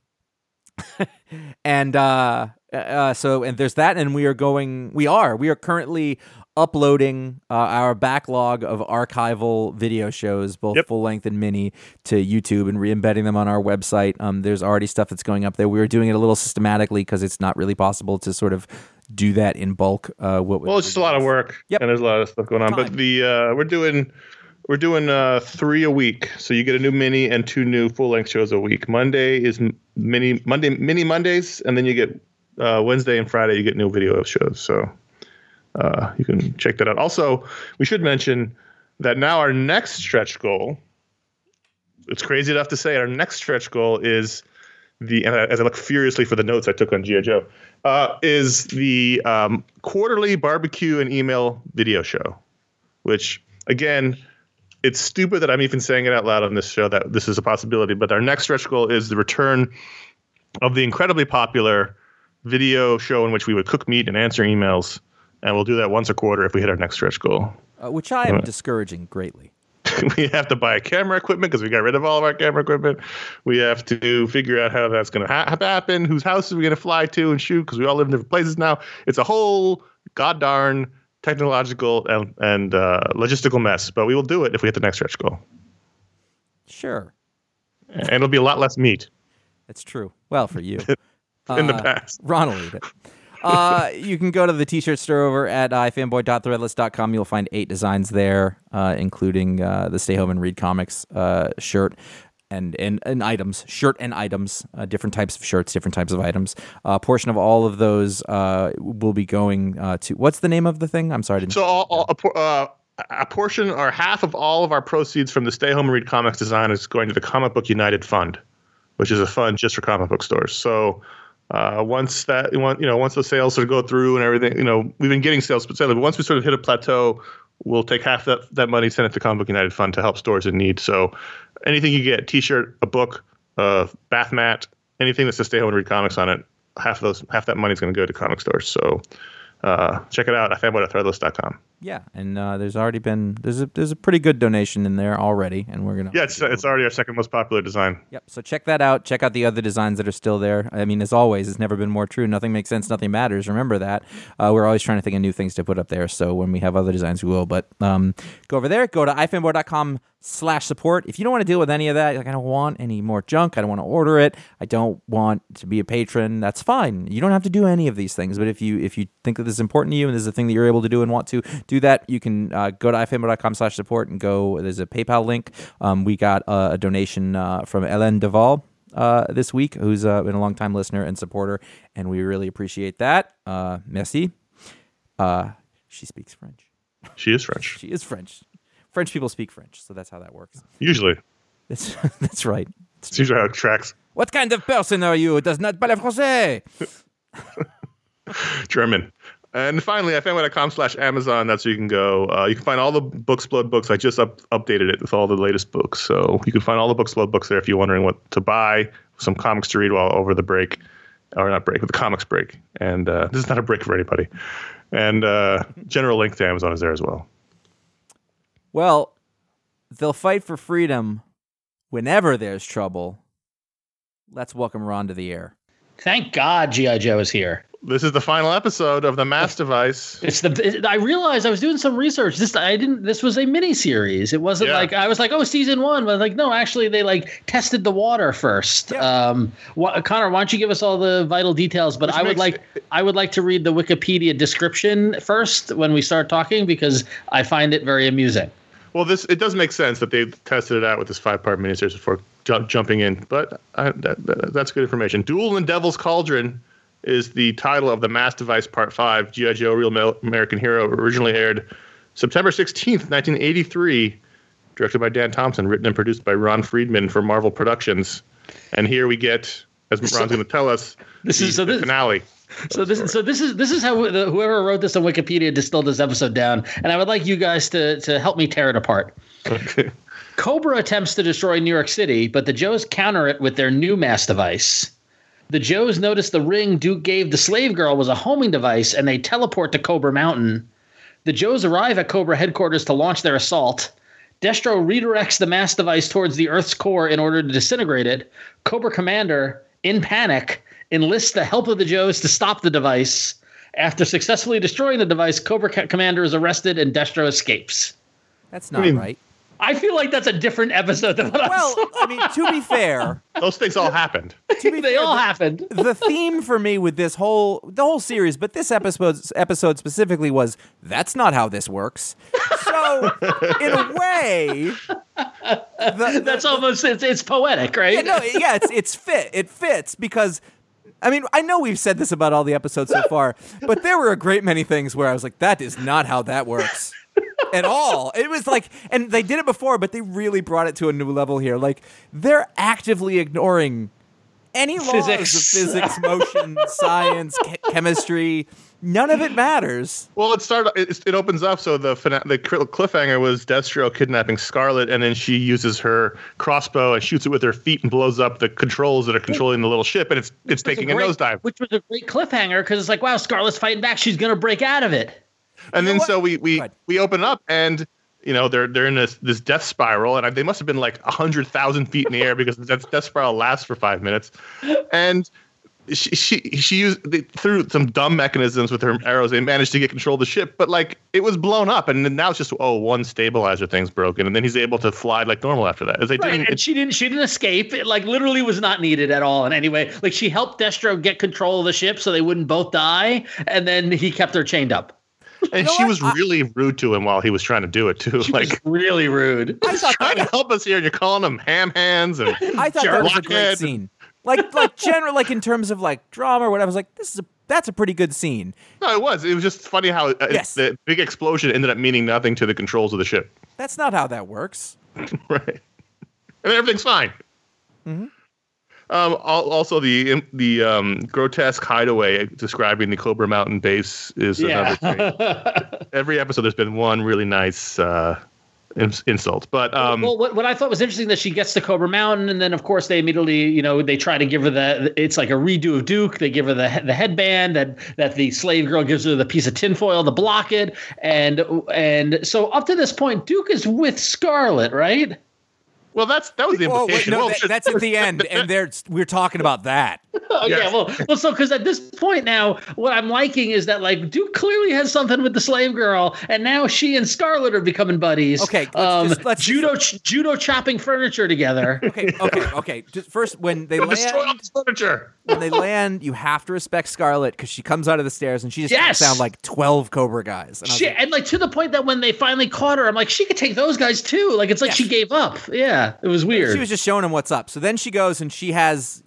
and uh, uh, so and there's that, and we are going. We are. We are currently uploading uh, our backlog of archival video shows, both yep. full length and mini, to YouTube and re-embedding them on our website. Um, there's already stuff that's going up there. We were doing it a little systematically because it's not really possible to sort of do that in bulk. Uh, what well, it's just a lot of work, yep. and there's a lot of stuff going on. Time. But the uh, we're doing we're doing uh, three a week, so you get a new mini and two new full length shows a week. Monday is mini Monday mini Mondays, and then you get uh, Wednesday and Friday you get new video shows. So uh, you can check that out. Also, we should mention that now our next stretch goal. It's crazy enough to say our next stretch goal is. The and as I look furiously for the notes I took on G I. Joe, uh, is the um, quarterly barbecue and email video show, which, again, it's stupid that I'm even saying it out loud on this show that this is a possibility. But our next stretch goal is the return of the incredibly popular video show in which we would cook meat and answer emails. And we'll do that once a quarter if we hit our next stretch goal. Uh, which I am right. discouraging greatly. We have to buy camera equipment because we got rid of all of our camera equipment. We have to figure out how that's going to ha- happen. Whose house are we going to fly to and shoot? Because we all live in different places now. It's a whole goddarn technological and, and uh, logistical mess. But we will do it if we hit the next stretch goal. Sure. And it'll be a lot less meat. That's true. Well, for you. in uh, the past. Ron will eat it. uh, you can go to the t-shirt store over at ifanboy dot threadless dot com. You'll find eight designs there, uh, including uh, the Stay Home and Read Comics uh, shirt and, and, and items, shirt and items, uh, different types of shirts, different types of items. A uh, portion of all of those uh, will be going uh, to – what's the name of the thing? I'm sorry. I didn't so all, all, a, por- uh, a portion or half of all of our proceeds from the Stay Home and Read Comics design is going to the Comic Book United Fund, which is a fund just for comic book stores. So – Uh, once that you know, once the sales sort of go through and everything, you know, we've been getting sales, but once we sort of hit a plateau, we'll take half that that money, send it to Comic Book United Fund to help stores in need. So, anything you get, T-shirt, a book, a uh, bath mat, anything that's to Stay Home and Read Comics on it, half of those, half that money is going to go to comic stores. So, uh, check it out at fanboy dot threadless dot com. Yeah, and uh, there's already been there's a there's a pretty good donation in there already, and we're gonna yeah, it's it's already our second most popular design. Yep. So check that out. Check out the other designs that are still there. I mean, as always, it's never been more true. Nothing makes sense. Nothing matters. Remember that. Uh, we're always trying to think of new things to put up there. So when we have other designs, we will. But um, go over there. Go to ifanboy dot com slash support. If you don't want to deal with any of that, you're like, I don't want any more junk. I don't want to order it. I don't want to be a patron. That's fine. You don't have to do any of these things. But if you if you think that this is important to you and this is a thing that you're able to do and want to do that, you can uh, go to ifanboy dot com slash support and go. There's a PayPal link. Um, we got uh, a donation uh, from Hélène Duval uh, this week, who's uh, been a longtime listener and supporter, and we really appreciate that. Uh, merci. Uh, she speaks French. She is French. she is French. French people speak French, so that's how that works. Usually. That's, that's right. It's usually true. How it tracks. What kind of person are you? Does not parler français. German. And finally, ifanboy dot com slash Amazon. That's where you can go. Uh, you can find all the Booksplode books. I just up, updated it with all the latest books. So you can find all the Booksplode books there if you're wondering what to buy, some comics to read while over the break. Or not break, but the comics break. And uh, this is not a break for anybody. And uh, general link to Amazon is there as well. Well, they'll fight for freedom whenever there's trouble. Let's welcome Ron to the air. Thank God G I. Joe is here. This is the final episode of the Mass Device. It's the. It, I realized I was doing some research. This I didn't. This was a mini series. It wasn't yeah. like I was like, oh, season one. But like, no, actually, they like tested the water first. Yeah. Um, wh- Connor, why don't you give us all the vital details? But Which I would like. It- I would like to read the Wikipedia description first when we start talking because I find it very amusing. Well, this it does make sense that they tested it out with this five-part miniseries before ju- jumping in, but I, that, that, that's good information. Duel in the Devil's Cauldron is the title of the Mass Device Part five, G I. Joe: Real American Hero, originally aired September sixteenth, nineteen eighty-three, directed by Dan Thompson, written and produced by Ron Friedman for Marvel Productions. And here we get, as Ron's so, going to tell us, this the, is so the this, finale. So this, story. so this is this is how the, whoever wrote this on Wikipedia distilled this episode down, and I would like you guys to to help me tear it apart. Okay. Cobra attempts to destroy New York City, but the Joes counter it with their new mass device. The Joes notice the ring Duke gave the slave girl was a homing device, and they teleport to Cobra Mountain. The Joes arrive at Cobra headquarters to launch their assault. Destro redirects the mass device towards the Earth's core in order to disintegrate it. Cobra Commander, in panic, enlists the help of the Joes to stop the device. After successfully destroying the device, Cobra Commander is arrested and Destro escapes. That's not I mean, right. I feel like that's a different episode than what I saw. Well, I mean, to be fair, those things all happened. To be they fair, all the, happened. The theme for me with this whole the whole series, but this episode episode specifically was that's not how this works. So, in a way, the, the, that's almost it's, it's poetic, right? Yeah, no, yeah, it's it's fit. It fits because. I mean, I know we've said this about all the episodes so far, but there were a great many things where I was like, that is not how that works at all. It was like, and they did it before, but they really brought it to a new level here. Like, they're actively ignoring any laws physics. of physics, motion, science, ke- chemistry. None of it matters. Well, it started. It, it opens up. So the fina- the cliffhanger was Destro kidnapping Scarlet, and then she uses her crossbow and shoots it with her feet and blows up the controls that are controlling the little ship, and it's it's which taking a, great, a nosedive. Which was a great cliffhanger because it's like, wow, Scarlet's fighting back. She's gonna break out of it. And you then so we we, we open up and. You know, they're they're in this, this death spiral, and they must have been like one hundred thousand feet in the air because the death spiral lasts for five minutes. And she she, she used they, through some dumb mechanisms with her arrows, they managed to get control of the ship, but like it was blown up, and then now it's just oh one stabilizer thing's broken, and then he's able to fly like normal after that. As they right, didn't, and it, she didn't she didn't escape. It like literally was not needed at all in any way. Like she helped Destro get control of the ship so they wouldn't both die, and then he kept her chained up. And you know she what? was really I, rude to him while he was trying to do it too. She like was really rude. I thought trying that was, to help us here, and you're calling him ham hands and I thought that was a great scene. Like like general like in terms of like drama or whatever. I was like, this is a that's a pretty good scene. No, it was. It was just funny how uh, yes. the big explosion ended up meaning nothing to the controls of the ship. That's not how that works. Right. And everything's fine. Mm-hmm. Um, also, the the um, grotesque hideaway describing the Cobra Mountain base is yeah. another thing. Every episode, there's been one really nice uh, ins- insult. But um, well, what, what I thought was interesting that she gets to Cobra Mountain, and then of course they immediately, you know, they try to give her the. It's like a redo of Duke. They give her the the headband that that the slave girl gives her the piece of tinfoil to block it, and and so up to this point, Duke is with Scarlet, right? Well, that's that was the implication. Oh, wait, no, well, that, that's at the end, and they're, we're talking about that. Oh, yes. Yeah, well, well, so because at this point now, what I'm liking is that like Duke clearly has something with the slave girl, and now she and Scarlet are becoming buddies. Okay, let's um, just, let's judo ch- judo chopping furniture together. Okay, okay, okay. Just first, when they land, destroy all this furniture. When they land, you have to respect Scarlet because she comes out of the stairs and she just yes. sound like twelve Cobra guys. And, she, like, and like to the point that when they finally caught her, I'm like, she could take those guys too. Like it's like yes. she gave up. Yeah. It was weird. She was just showing him what's up. So then she goes and she has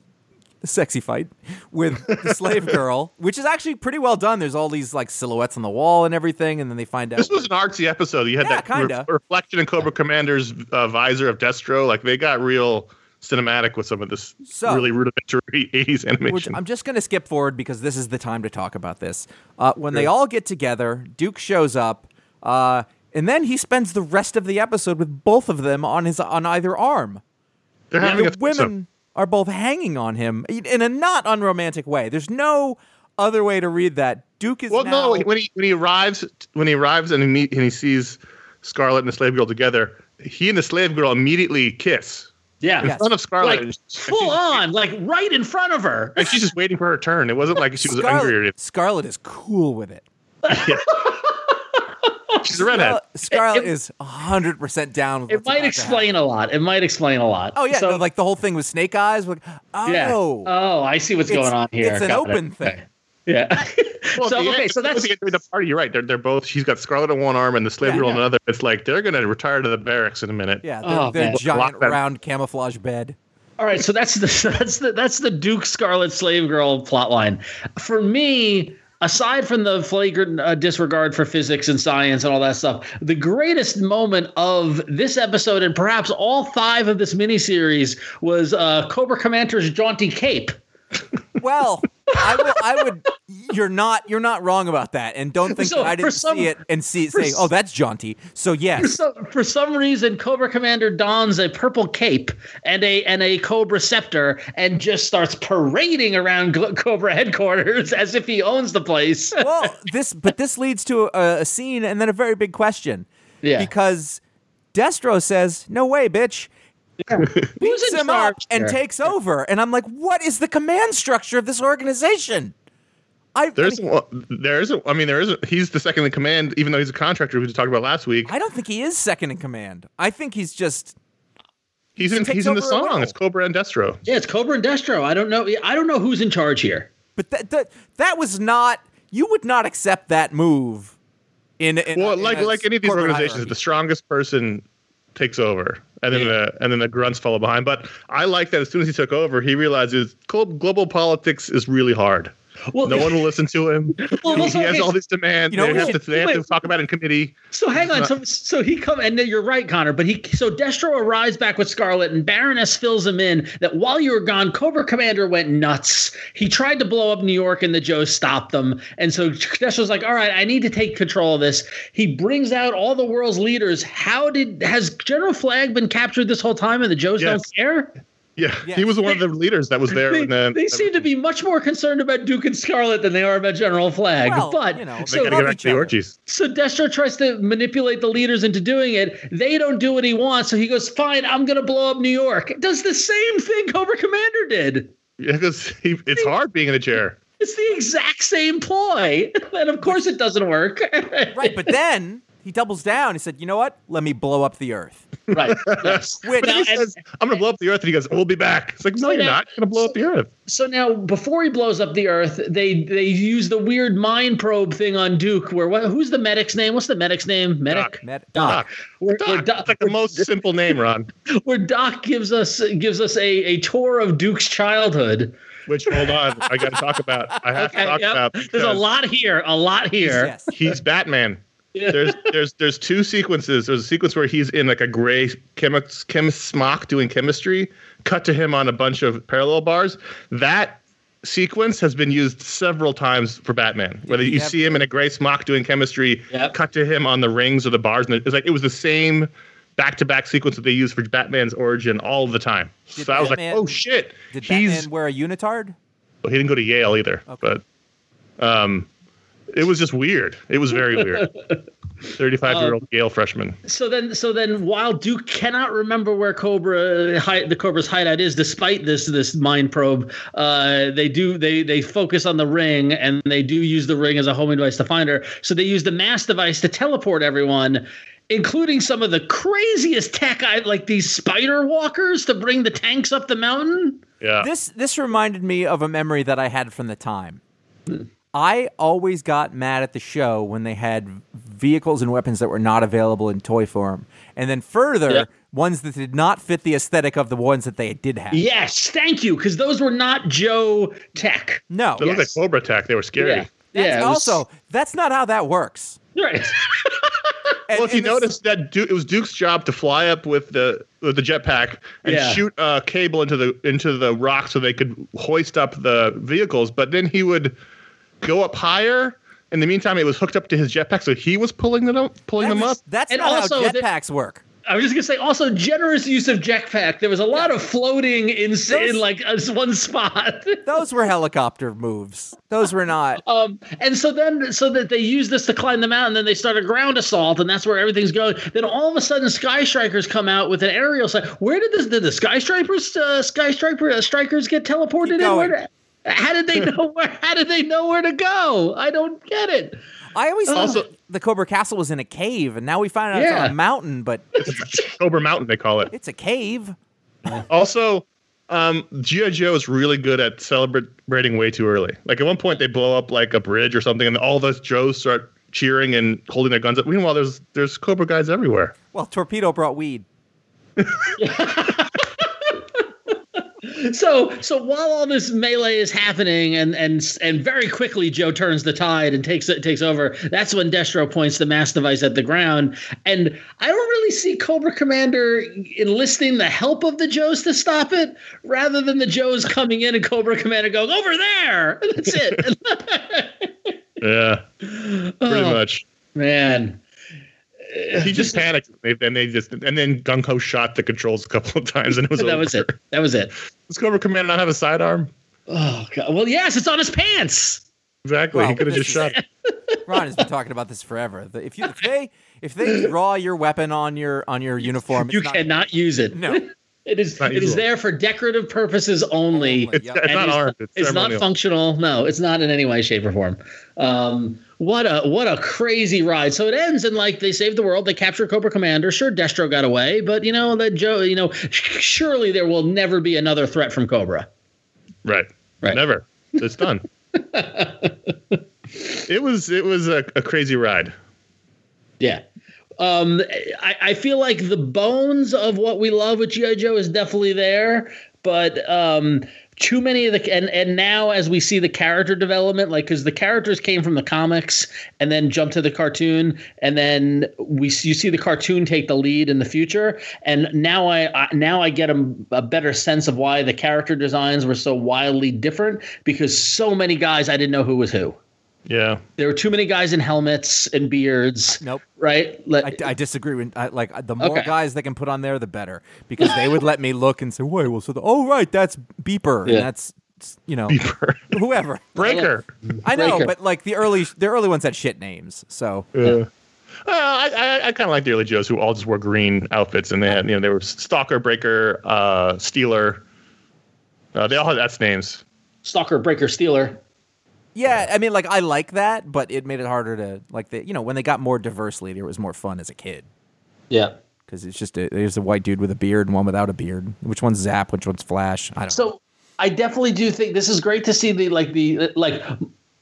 a sexy fight with the slave girl, which is actually pretty well done. There's all these like silhouettes on the wall and everything, and then they find out. This was an artsy episode. You had yeah, that re- reflection in Cobra yeah. Commander's uh, visor of Destro. Like they got real cinematic with some of this so, really rudimentary eighties animation. I'm just going to skip forward because this is the time to talk about this. Uh, when sure. they all get together, Duke shows up. Uh, And then he spends the rest of the episode with both of them on his on either arm. They're having the a women are both hanging on him in a not unromantic way. There's no other way to read that. Duke is well, now... no. When he when he arrives when he arrives and he meet, and he sees Scarlet and the slave girl together, he and the slave girl immediately kiss. Yeah, in yes. front of Scarlet, like, full on, like right in front of her. And she's just waiting for her turn. It wasn't like she was Scarlet, angry or anything. Scarlet is cool with it. Yeah. She's a redhead. Scarlet, Scarlet it, it, is one hundred percent down with it. It might explain a lot. It might explain a lot. Oh, yeah. So, no, like the whole thing with snake eyes. Like, oh. Yeah. Oh, I see what's going on here. It's an Got open it. thing. Okay. Yeah. Well, so okay, end, so that's the, the party. You're right. They're they're both. She's got Scarlet on one arm and the slave girl yeah, yeah. on another. It's like they're going to retire to the barracks in a minute. Yeah, their oh, the giant round camouflage bed. All right, so that's the that's the that's the Duke Scarlet slave girl plotline. For me, aside from the flagrant uh, disregard for physics and science and all that stuff, the greatest moment of this episode and perhaps all five of this miniseries was uh, Cobra Commander's jaunty cape. Well, I, will, I would. You're not. You're not wrong about that, and don't think so that I didn't some, see it and see it saying, "Oh, that's jaunty." So yes, for some, for some reason, Cobra Commander dons a purple cape and a and a Cobra scepter and just starts parading around Cobra headquarters as if he owns the place. Well, this but this leads to a, a scene and then a very big question. Yeah, because Destro says, "No way, bitch." Yeah. Beats him up and there? takes over, and I'm like, what is the command structure of this organization? I there's I mean, well, there is I mean there is he's the second in command, even though he's a contractor, we talked about last week. I don't think he is second in command. I think he's just he's in he's in the song. It's Cobra and Destro. Yeah, it's Cobra and Destro. I don't know. I don't know who's in charge here. But that that, that was not. You would not accept that move. In, in well, in like a, like any of these organizations, hierarchy. The strongest person takes over. And then, yeah. the, and then the grunts follow behind. But I like that as soon as he took over, he realizes global politics is really hard. Well, no one will listen to him. Well, he okay. has all these demands. You know, they have, wait, to, they have to talk about it in committee. So hang on. So so he come and you're right, Connor. But he so Destro arrives back with Scarlet and Baroness fills him in that while you were gone, Cobra Commander went nuts. He tried to blow up New York and the Joes stopped them. And so Destro's like, all right, I need to take control of this. He brings out all the world's leaders. How did has General Flagg been captured this whole time and the Joes yes. don't care? Yeah, yes. He was one of the leaders that was there. They, the, they seem to be much more concerned about Duke and Scarlet than they are about General Flagg. Well, but you know, so, they gotta get back to the orgies. So Destro tries to manipulate the leaders into doing it. They don't do what he wants, so he goes, fine, I'm going to blow up New York. It does the same thing Cobra Commander did. Yeah, because it's hard being in a chair. It's the exact same ploy. And of course it doesn't work. Right, but then he doubles down. He said, you know what? Let me blow up the earth. Right. Yes. Which, now, he says, and, I'm going to blow up the earth. And he goes, we'll be back. It's like, no, so you're now, not going to blow so, up the earth. So now before he blows up the earth, they they use the weird mind probe thing on Duke where what, who's the medic's name? What's the medic's name? Medic? Doc. Med- Doc. Doc. We're, Doc. We're, Doc. It's like the most simple name, Ron. Where Doc gives us gives us a, a tour of Duke's childhood. Which, hold on, I got to talk about. I have okay, to talk yep. about. There's a lot here. A lot here. Yes. He's Batman. Yeah. There's there's there's two sequences. There's a sequence where he's in like a gray chemist chemi- smock doing chemistry. Cut to him on a bunch of parallel bars. That sequence has been used several times for Batman. Whether you see him in a gray smock doing chemistry, yep. cut to him on the rings or the bars, and it's like it was the same back-to-back sequence that they used for Batman's origin all the time. Did so Batman, I was like, oh shit. Did he's, Batman wear a unitard? Well, he didn't go to Yale either, okay. but. Um, It was just weird. It was very weird. thirty-five-year-old um, Yale freshman. So then, so then, while Duke cannot remember where Cobra the Cobra's hideout is, despite this this mind probe, uh, they do they they focus on the ring and they do use the ring as a homing device to find her. So they use the mass device to teleport everyone, including some of the craziest tech, like these spider walkers to bring the tanks up the mountain. Yeah. This this reminded me of a memory that I had from the time. Hmm. I always got mad at the show when they had vehicles and weapons that were not available in toy form. And then further, yeah. ones that did not fit the aesthetic of the ones that they did have. Yes, thank you, because those were not Joe tech. No. They yes. looked like Cobra tech. They were scary. Yeah. That's yeah, was... Also, that's not how that works. Right. And, well, if you this... noticed that Duke, it was Duke's job to fly up with the with the jetpack and yeah. shoot a cable into the into the rock so they could hoist up the vehicles, but then he would go up higher. In the meantime, it was hooked up to his jetpack, so he was pulling them up. Pulling that was, them up. That's and not also how jetpacks that, work. I was just gonna say, also generous use of jetpack. There was a lot yeah. of floating in, those, in like uh, one spot. Those were helicopter moves. Those were not. um, and so then, so that they use this to climb the mountain. Then they start a ground assault, and that's where everything's going. Then all of a sudden, Sky Strikers come out with an aerial. Side. Where did this? Did the Sky Strikers? Uh, Sky Striker uh, Strikers get teleported in? Where did, How did they know where? How did they know where to go? I don't get it. I always also, thought the Cobra Castle was in a cave, and now we find out yeah. it's on a mountain. But it's a Cobra Mountain, they call it. It's a cave. Also, Um, G I. Joe is really good at celebrating way too early. Like, at one point, they blow up, like, a bridge or something, and all the Joes start cheering and holding their guns up. Meanwhile, there's there's Cobra guys everywhere. Well, Torpedo brought weed. So so while all this melee is happening and and and very quickly Joe turns the tide and takes it takes over, that's when Destro points the mass device at the ground. And I don't really see Cobra Commander enlisting the help of the Joes to stop it, rather than the Joes coming in and Cobra Commander going, over there! And that's it. Yeah, pretty oh, much. Man. He just panicked, and they just, and then Gung Ho shot the controls a couple of times, and it was that over. was it. That was it. Does Cobra Commander not have a sidearm? Oh God! Well, yes, it's on his pants. Exactly. Ron, he could have just shot. Ron has been talking about this forever. If you if they if they draw your weapon on your on your uniform, it's you not, cannot use it. No. It is it is there for decorative purposes only. It's, yep. it's not armed. It's, it's not functional. No, it's not in any way, shape, or form. Um, what a what a crazy ride. So it ends in, like, they save the world. They capture Cobra Commander. Sure, Destro got away, but you know that Joe. You know, surely there will never be another threat from Cobra. Right. Right. Never. It's done. It was it was a, a crazy ride. Yeah. Um, I, I feel like the bones of what we love with G I. Joe is definitely there, but um, too many of the and, and now as we see the character development, like, because the characters came from the comics and then jumped to the cartoon, and then we you see the cartoon take the lead in the future, and now I, I now I get a, a better sense of why the character designs were so wildly different, because so many guys I didn't know who was who. Yeah, there were too many guys in helmets and beards. Nope. Right. Let, I, I disagree. With, I, like the more okay. guys they can put on there, the better, because they would let me look and say, "Wait, well, so the oh right, that's Beeper, yeah. and that's you know Beeper. whoever Breaker." I know, Breaker. But like the early the early ones had shit names. So yeah, yeah. Uh, I I, I kind of like the early Joes who all just wore green outfits, and they had you know they were Stalker, Breaker, uh, Stealer. Uh, they all had that's names. Stalker, Breaker, Stealer. Yeah, I mean, like, I like that, but it made it harder to, like, the, you know, when they got more diverse later, it was more fun as a kid. Yeah. Because it's just, a, there's a white dude with a beard and one without a beard. Which one's Zap? Which one's Flash? I don't so, know. So, I definitely do think this is great to see the, like, the, like...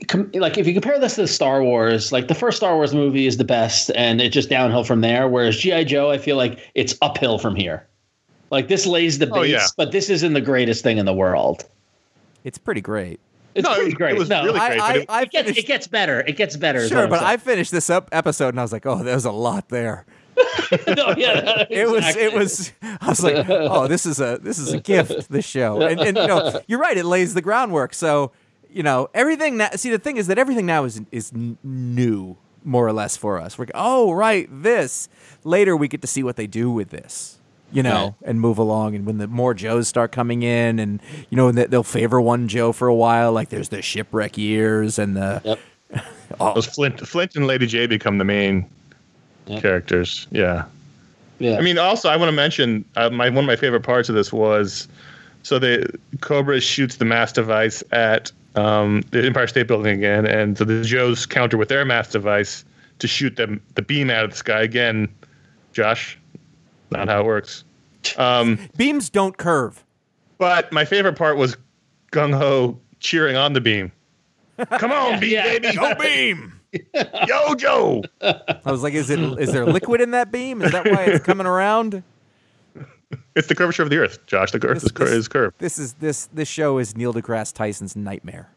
Com- like if you compare this to Star Wars, like the first Star Wars movie is the best, and it's just downhill from there, whereas G I. Joe, I feel like it's uphill from here. Like, this lays the base, oh, yeah. but this isn't the greatest thing in the world. It's pretty great. It's no, pretty great. It was no, really great. I, I, it, I it, gets, it gets better. It gets better. Sure, but saying. I finished this up episode and I was like, oh, there's a lot there. no, yeah, no, exactly. It was. It was. I was like, oh, this is a this is a gift. This show, and, and you know, you're right. It lays the groundwork. So you know, everything. Now, see, the thing is that everything now is is new, more or less, for us. We're oh right, this later we get to see what they do with this. You know, right. and move along, and when the more Joes start coming in, and you know they'll favor one Joe for a while. Like there's the shipwreck years, and the yep. oh. Those Flint, Flint and Lady J become the main yep. characters. Yeah, yeah. I mean, also I want to mention uh, my one of my favorite parts of this was so the Cobra shoots the mass device at um, the Empire State Building again, and so the Joes counter with their mass device to shoot them the beam out of the sky again. Josh. Not how it works. Um, Beams don't curve. But my favorite part was Gung Ho cheering on the beam. Come on, beam, yeah. baby, go beam. Yo, Joe. I was like, is it? Is there liquid in that beam? Is that why it's coming around? It's the curvature of the Earth, Josh. The Earth this, is, cur- this, is curved. This is this this show is Neil deGrasse Tyson's nightmare.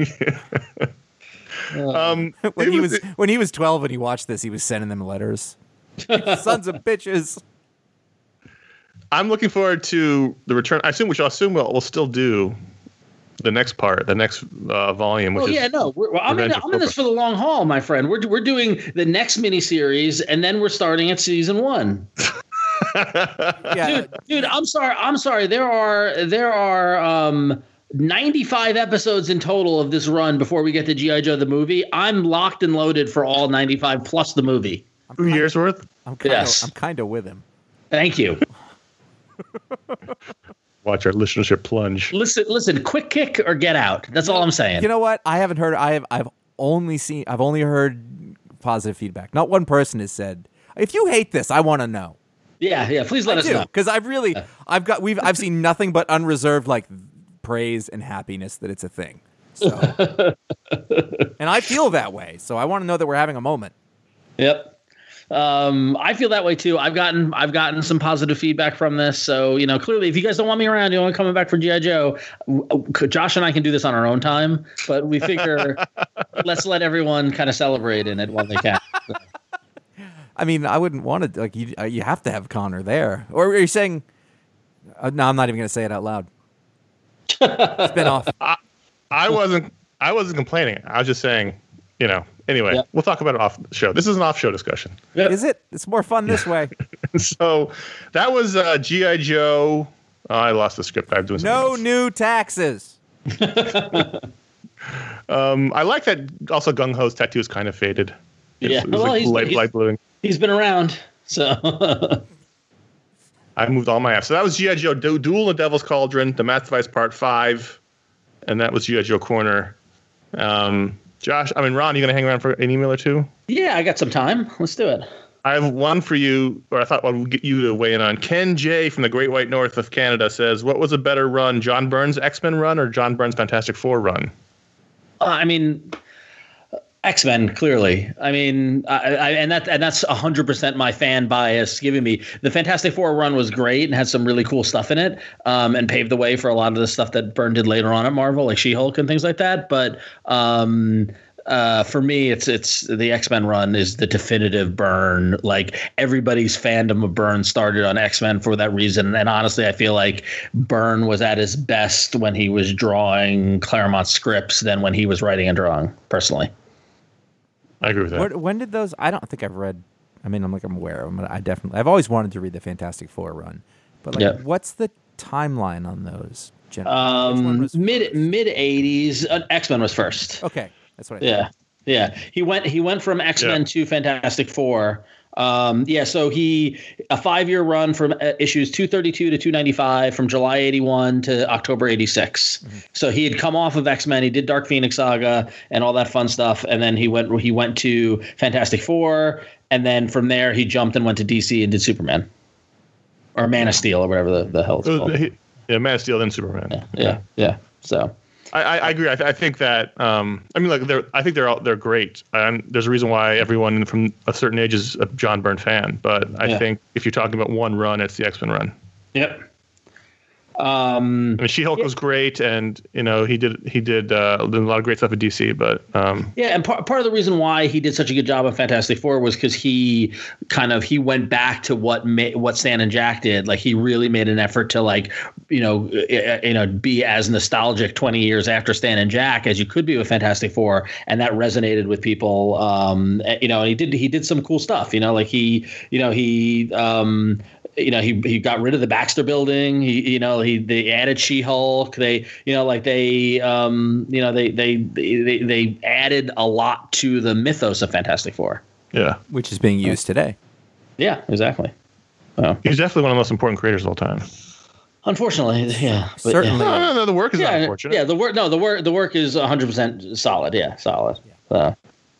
yeah. um, when he was, was when he was twelve and he watched this, he was sending them letters. Sons of bitches. I'm looking forward to the return. I assume, which I assume we'll, we'll still do the next part, the next uh, volume. Which oh, yeah, is no. We're, well, I'm, in, I'm in this for the long haul, my friend. We're we're doing the next miniseries, and then we're starting at season one. yeah. dude, dude, I'm sorry. I'm sorry. There are there are um, ninety-five episodes in total of this run before we get to G I. Joe the movie. I'm locked and loaded for all ninety-five plus the movie. Two years worth? I'm kind yes. of I'm kind of with him. Thank you. Watch our listenership plunge. Listen, listen, quick kick or get out. That's all I'm saying. You know what? I haven't heard I have I've only seen I've only heard positive feedback. Not one person has said, if you hate this, I want to know. Yeah, yeah. Please let I us do, know because I've really, I've got, we've, I've seen nothing but unreserved like praise and happiness that it's a thing. So, and I feel that way. So I want to know that we're having a moment. Yep. Um, I feel that way too. I've gotten, I've gotten some positive feedback from this. So, you know, clearly if you guys don't want me around, you don't want coming back for G I. Joe, Josh and I can do this on our own time, but we figure let's let everyone kind of celebrate in it while they can. So. I mean, I wouldn't want to, like, you, you have to have Connor there. Or are you saying, uh, no, I'm not even going to say it out loud. Spin off. I, I wasn't, I wasn't complaining. I was just saying, you know, anyway, yep. We'll talk about it off the show. This is an off-show discussion. Yep. Is it? It's more fun this way. So that was uh, G I. Joe. Oh, I lost the script. I'm doing no else. New taxes. um, I like that. Also, Gung Ho's tattoo is kind of faded. It's, yeah, it's well, like he's, light, he's, light blue. He's been around. So I moved all my apps. So that was G I. Joe du- Duel and Devil's Cauldron, The Math Device Part Five, and that was G I. Joe Corner. Um. Josh, I mean, Ron, you going to hang around for an email or two? Yeah, I got some time. Let's do it. I have one for you, or I thought I would get you to weigh in on. Ken J from the Great White North of Canada says, what was a better run, John Byrne's X-Men run or John Byrne's Fantastic Four run? Uh, I mean, X-Men, clearly. I mean, I, I, and that and that's one hundred percent my fan bias giving me. The Fantastic Four run was great and had some really cool stuff in it um, and paved the way for a lot of the stuff that Byrne did later on at Marvel, like She-Hulk and things like that. But um, uh, for me, it's it's the X-Men run is the definitive Byrne. Like, everybody's fandom of Byrne started on X-Men for that reason. And honestly, I feel like Byrne was at his best when he was drawing Claremont scripts than when he was writing and drawing, personally. I agree with that. When did those? I don't think I've read. I mean, I'm like I'm aware. I'm, I definitely. I've always wanted to read the Fantastic Four run, but like, yeah. What's the timeline on those? Um, mid mid eighties. Uh, X-Men was first. Okay, that's what. I Yeah, thought. yeah. He went. He went from X-Men yeah. to Fantastic Four. Um, yeah, so he a five year run from uh, issues two thirty-two to two ninety-five from July eighty-one to October eighty-six. Mm-hmm. So he had come off of X-Men, he did Dark Phoenix Saga and all that fun stuff, and then he went he went to Fantastic Four, and then from there he jumped and went to D C and did Superman or Man of Steel or whatever the, the hell it's called. It was, he, yeah, Man of Steel then Superman. Yeah, yeah, yeah. yeah. So I, I, I agree. I, th- I think that um, I mean, like, they're. I think they're all, they're great. Um, there's a reason why everyone from a certain age is a John Byrne fan. But I yeah. think if you're talking about one run, it's the X-Men run. Yep. Um, I mean, She-Hulk yeah. was great, and you know he did he did, uh, did a lot of great stuff at D C. But um, yeah, and part part of the reason why he did such a good job on Fantastic Four was because he kind of he went back to what ma- what Stan and Jack did. Like, he really made an effort to, like, you know you know be as nostalgic twenty years after Stan and Jack as you could be with Fantastic Four, and that resonated with people. Um, you know, and he did he did some cool stuff. You know, like he you know he. Um, You know, he he got rid of the Baxter Building. He you know he they added She-Hulk. They you know like they um you know they they they they added a lot to the mythos of Fantastic Four. Yeah, which is being used today. Yeah, exactly. Oh. He's definitely one of the most important creators of all time. Unfortunately, yeah. But, Certainly, yeah. No, no, no, the work is yeah, not unfortunate. Yeah, the work. No, the work. The work is one hundred percent solid. Yeah, solid. Yeah. Uh,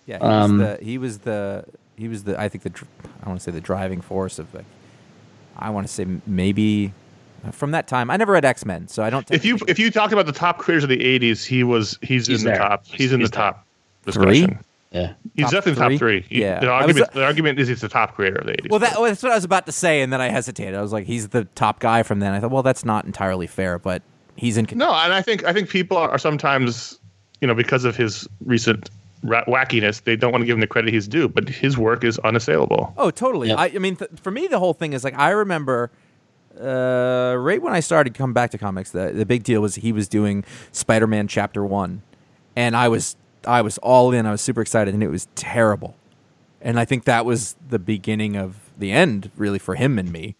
yeah he, um, was the, he was the he was the I think the I want to say the driving force of the. I want to say maybe from that time. I never read X-Men, so I don't. If you if you talked about the top creators of the eighties, he was he's, he's in there. the top. He's, he's in the top discussion. Three? Yeah, he's top definitely three? top three. He, yeah, the argument, was, the argument is he's the top creator of the eighties. Well, that, well, that's what I was about to say, and then I hesitated. I was like, he's the top guy from then. I thought, well, that's not entirely fair, but he's in. No, and I think I think people are sometimes, you know, because of his recent wackiness, they don't want to give him the credit he's due, but his work is unassailable. Oh, totally. Yep. I, I mean, th- for me, the whole thing is like, I remember uh, right when I started coming back to comics, the, the big deal was he was doing Spider-Man Chapter One, and I was I was all in. I was super excited, and it was terrible. And I think that was the beginning of the end, really, for him and me.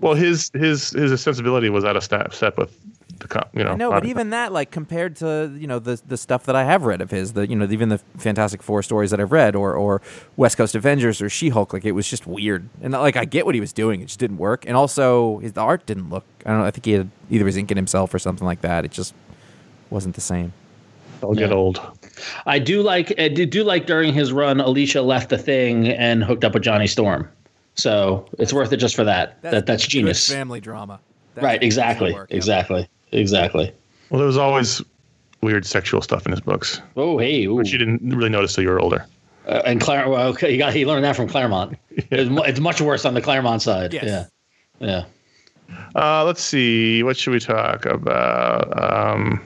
Well, his his his sensibility was out of step, step with. Com- you know, no, but even that, like, compared to, you know, the the stuff that I have read of his, the you know even the Fantastic Four stories that I've read, or or West Coast Avengers or She-Hulk, like, it was just weird. And like, I get what he was doing, it just didn't work. And also his, the art didn't look. I don't know. I think he had either was inking himself or something like that. It just wasn't the same. I'll get yeah. old. I do like I do like during his run, Alicia left the Thing and hooked up with Johnny Storm. So it's worth it just for that. That's, that, that's genius. Family drama. That's right. Exactly. Work, exactly. Yeah. Exactly. Well, there was always weird sexual stuff in his books. Oh, hey. Ooh. Which you didn't really notice till you were older. Uh, and Claire, well, okay, you got he learned that from Claremont. Yeah. It's, it's much worse on the Claremont side. Yes. Yeah. Yeah. Uh, let's see. What should we talk about? Um,